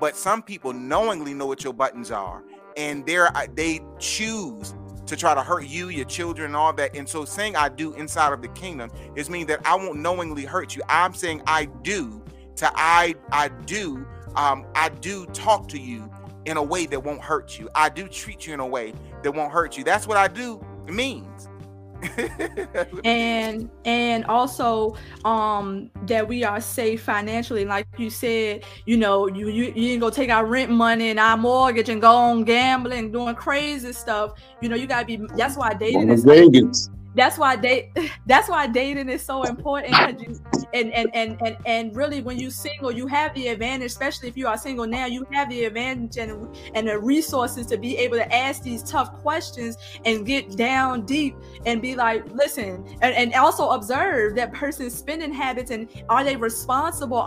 But some people knowingly know what your buttons are, and they choose to try to hurt you, your children, and all that. And so saying I do inside of the kingdom is mean that I won't knowingly hurt you. I'm saying I do to I do talk to you in a way that won't hurt you. I do treat you in a way that won't hurt you. That's what I do means. and also that we are safe financially. Like you said, you know, you ain't gonna take our rent money and our mortgage and go on gambling, doing crazy stuff. You know, you gotta be. That's why dating is. That's why dating is so important. And really, when you're single, you have the advantage, especially if you are single now, you have the advantage and the resources to be able to ask these tough questions and get down deep and be like, listen, and also observe that person's spending habits, and are they responsible?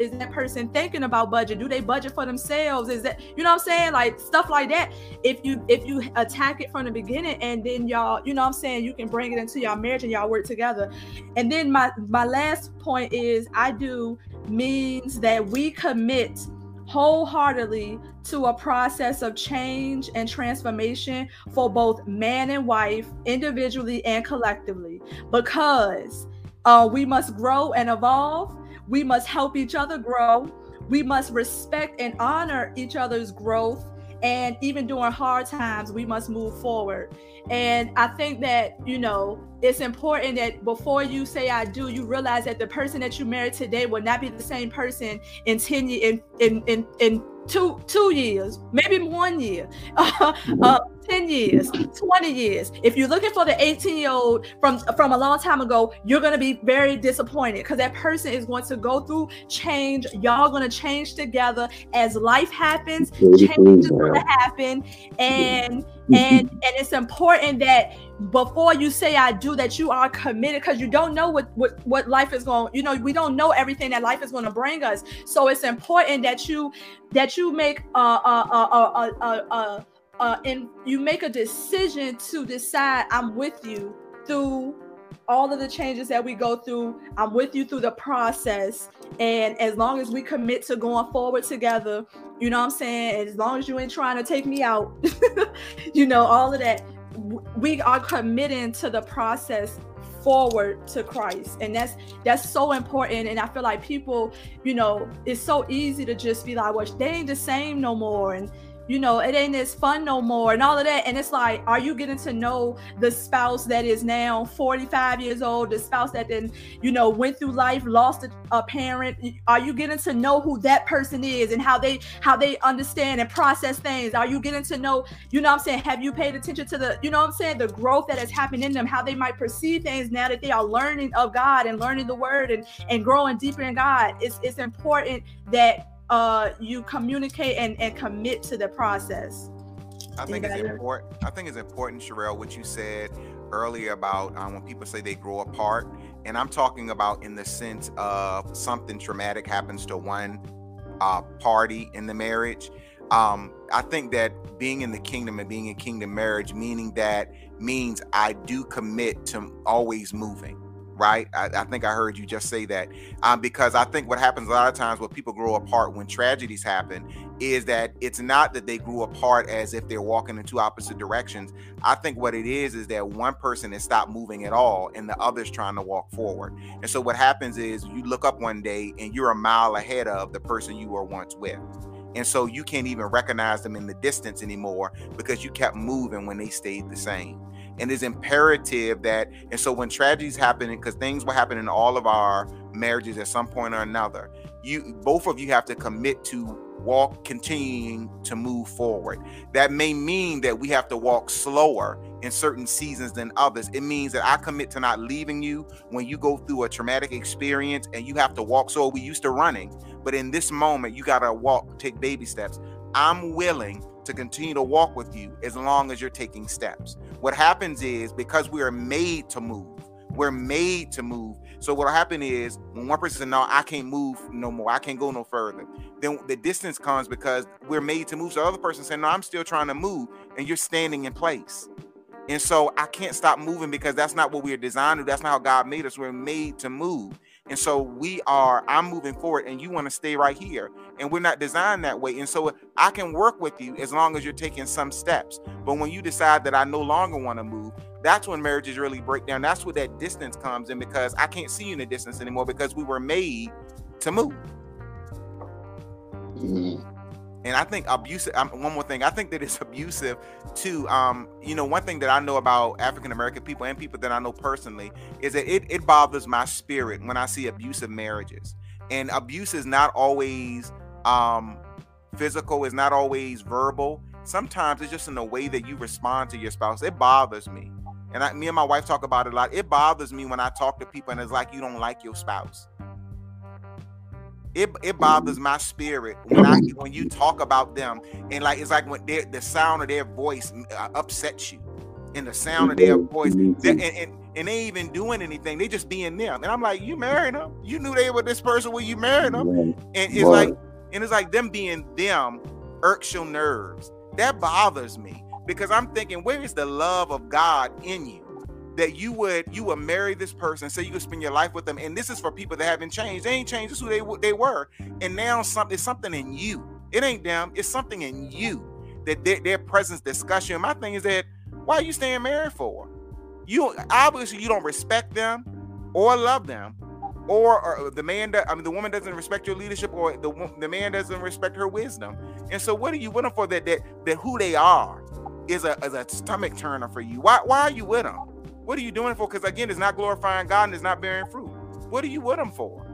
Is that person thinking about budget? Do they budget for themselves? Is that, you know what I'm saying? Like stuff like that. If you attack it from the beginning, and then y'all, you know what I'm saying, you can bring it into your marriage and y'all work together. And then my last point is, I do means that we commit wholeheartedly to a process of change and transformation for both man and wife, individually and collectively, because we must grow and evolve. We must help each other grow. We must respect and honor each other's growth. And even during hard times, we must move forward. And I think that, you know, it's important that before you say I do, you realize that the person that you married today will not be the same person in 10 years, in 2 years, maybe 1 year, 10 years, 20 years. If you're looking for the 18-year-old from a long time ago, you're going to be very disappointed, because that person is going to go through change. Y'all going to change together as life happens. Change is going to happen. And it's important that before you say I do, that you are committed, because you don't know what life is going, you know, we don't know everything that life is going to bring us. So it's important that you make and you make a decision to decide I'm with you through all of the changes that we go through. I'm with you through the process. And as long as we commit to going forward together, you know what I'm saying? As long as you ain't trying to take me out, you know, all of that, we are committing to the process forward to Christ. And that's so important. And I feel like people, you know, it's so easy to just be like, well, they ain't the same no more. And, you know, it ain't as fun no more and all of that. And it's like, are you getting to know the spouse that is now 45 years old, the spouse that then, you know, went through life, lost a parent? Are you getting to know who that person is and how they understand and process things? Are you getting to know, you know what I'm saying? Have you paid attention to the, you know what I'm saying, the growth that has happened in them, how they might perceive things now that they are learning of God and learning the word and growing deeper in God? It's important that you communicate and commit to the process. I think it's important, Sherelle, what you said earlier about when people say they grow apart, and I'm talking about in the sense of something traumatic happens to one party in the marriage. I think that being in the kingdom and being in kingdom marriage, means I do commit to always moving. Right? I think I heard you just say that because I think what happens a lot of times when people grow apart, when tragedies happen, is that it's not that they grew apart as if they're walking in two opposite directions. I think what it is that one person has stopped moving at all and the other's trying to walk forward. And so what happens is you look up one day and you're a mile ahead of the person you were once with. And so you can't even recognize them in the distance anymore because you kept moving when they stayed the same. And it's imperative that, and so when tragedies happen, because things will happen in all of our marriages at some point or another, both of you have to commit to continuing to move forward. That may mean that we have to walk slower in certain seasons than others. It means that I commit to not leaving you when you go through a traumatic experience and you have to walk. So we used to running, but in this moment, you got to walk, take baby steps. I'm willing to continue to walk with you as long as you're taking steps. What happens is because we are made to move, So what will happen is when one person says, no, I can't move no more, I can't go no further, then the distance comes because we're made to move. So the other person says, no, I'm still trying to move, and you're standing in place. And so I can't stop moving because that's not what we're designed to. That's not how God made us. We're made to move. And so I'm moving forward and you want to stay right here. And we're not designed that way. And so I can work with you as long as you're taking some steps. But when you decide that I no longer want to move, that's when marriages really break down. That's where that distance comes in because I can't see you in the distance anymore because we were made to move. Mm-hmm. And I think abusive, one more thing, I think that it's abusive too. You know, one thing that I know about African-American people and people that I know personally is that it bothers my spirit when I see abusive marriages. And abuse is not always physical, it's not always verbal. Sometimes it's just in the way that you respond to your spouse. It bothers me. And me and my wife talk about it a lot. It bothers me when I talk to people and it's like, you don't like your spouse. It bothers my spirit when you talk about them and like it's like when the sound of their voice upsets you, and the sound of their voice and they ain't even doing anything, they just being them, and I'm like, you married them, you knew they were this person when you married them, and it's like them being them irks your nerves. That bothers me because I'm thinking, where is the love of God in you? That you would marry this person, so you could spend your life with them. And this is for people that haven't changed. They ain't changed. This is who they were. And now it's something in you. It ain't them. It's something in you that their presence disgusts you. And my thing is that, why are you staying married for? You obviously you don't respect them or love them, or the woman doesn't respect your leadership, or the man doesn't respect her wisdom. And so what are you with them for? That who they are is a stomach turner for you. Why are you with them? What are you doing for? Because again, it's not glorifying God and it's not bearing fruit. What are you with them for?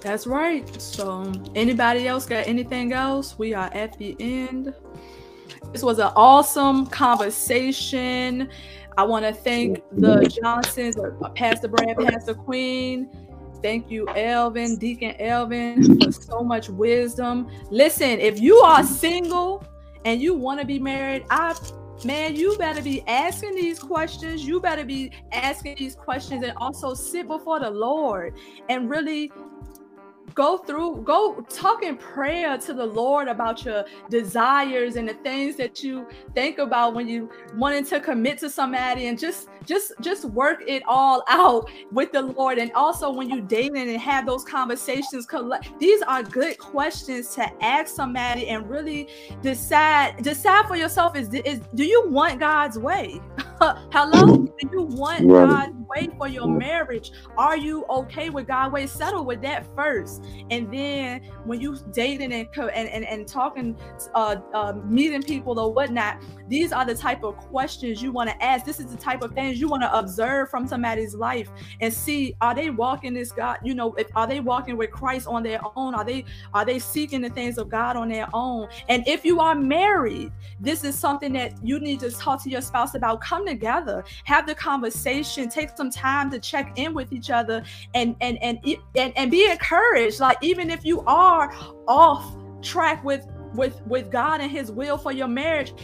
That's right. So anybody else got anything else? We are at the end. This was an awesome conversation. I want to thank the Johnsons, Pastor Brad, Pastor Queen. Thank you, Elvin, Deacon Elvin, for so much wisdom. Listen, if you are single and you want to be married, Man, you better be asking these questions. And also sit before the Lord and really go talk in prayer to the Lord about your desires and the things that you think about when you wanting to commit to somebody, and just work it all out with the Lord. And also when you dating and have those conversations, these are good questions to ask somebody and really decide for yourself, is do you want God's way? Hello? Do you want God's way for your marriage? Are you okay with God's way? Settle with that first. And then when you dating and talking, meeting people or whatnot, these are the type of questions you want to ask. This is the type of things you want to observe from somebody's life and see, are they walking this God, are they walking with Christ on their own? Are they seeking the things of God on their own? And if you are married, this is something that you need to talk to your spouse about. Come together, have the conversation, take some time to check in with each other, and be encouraged. Like, even if you are off track with God and his will for your marriage,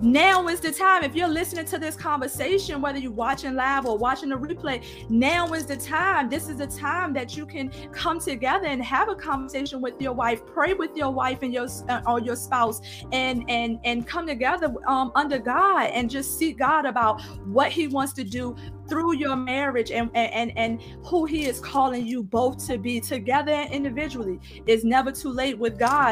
now is the time. If you're listening to this conversation, whether you're watching live or watching the replay, now is the time. This is the time that you can come together and have a conversation with your wife, pray with your wife and your spouse, and come together under God and just seek God about what he wants to do through your marriage and who he is calling you both to be, together and individually. It's never too late with God.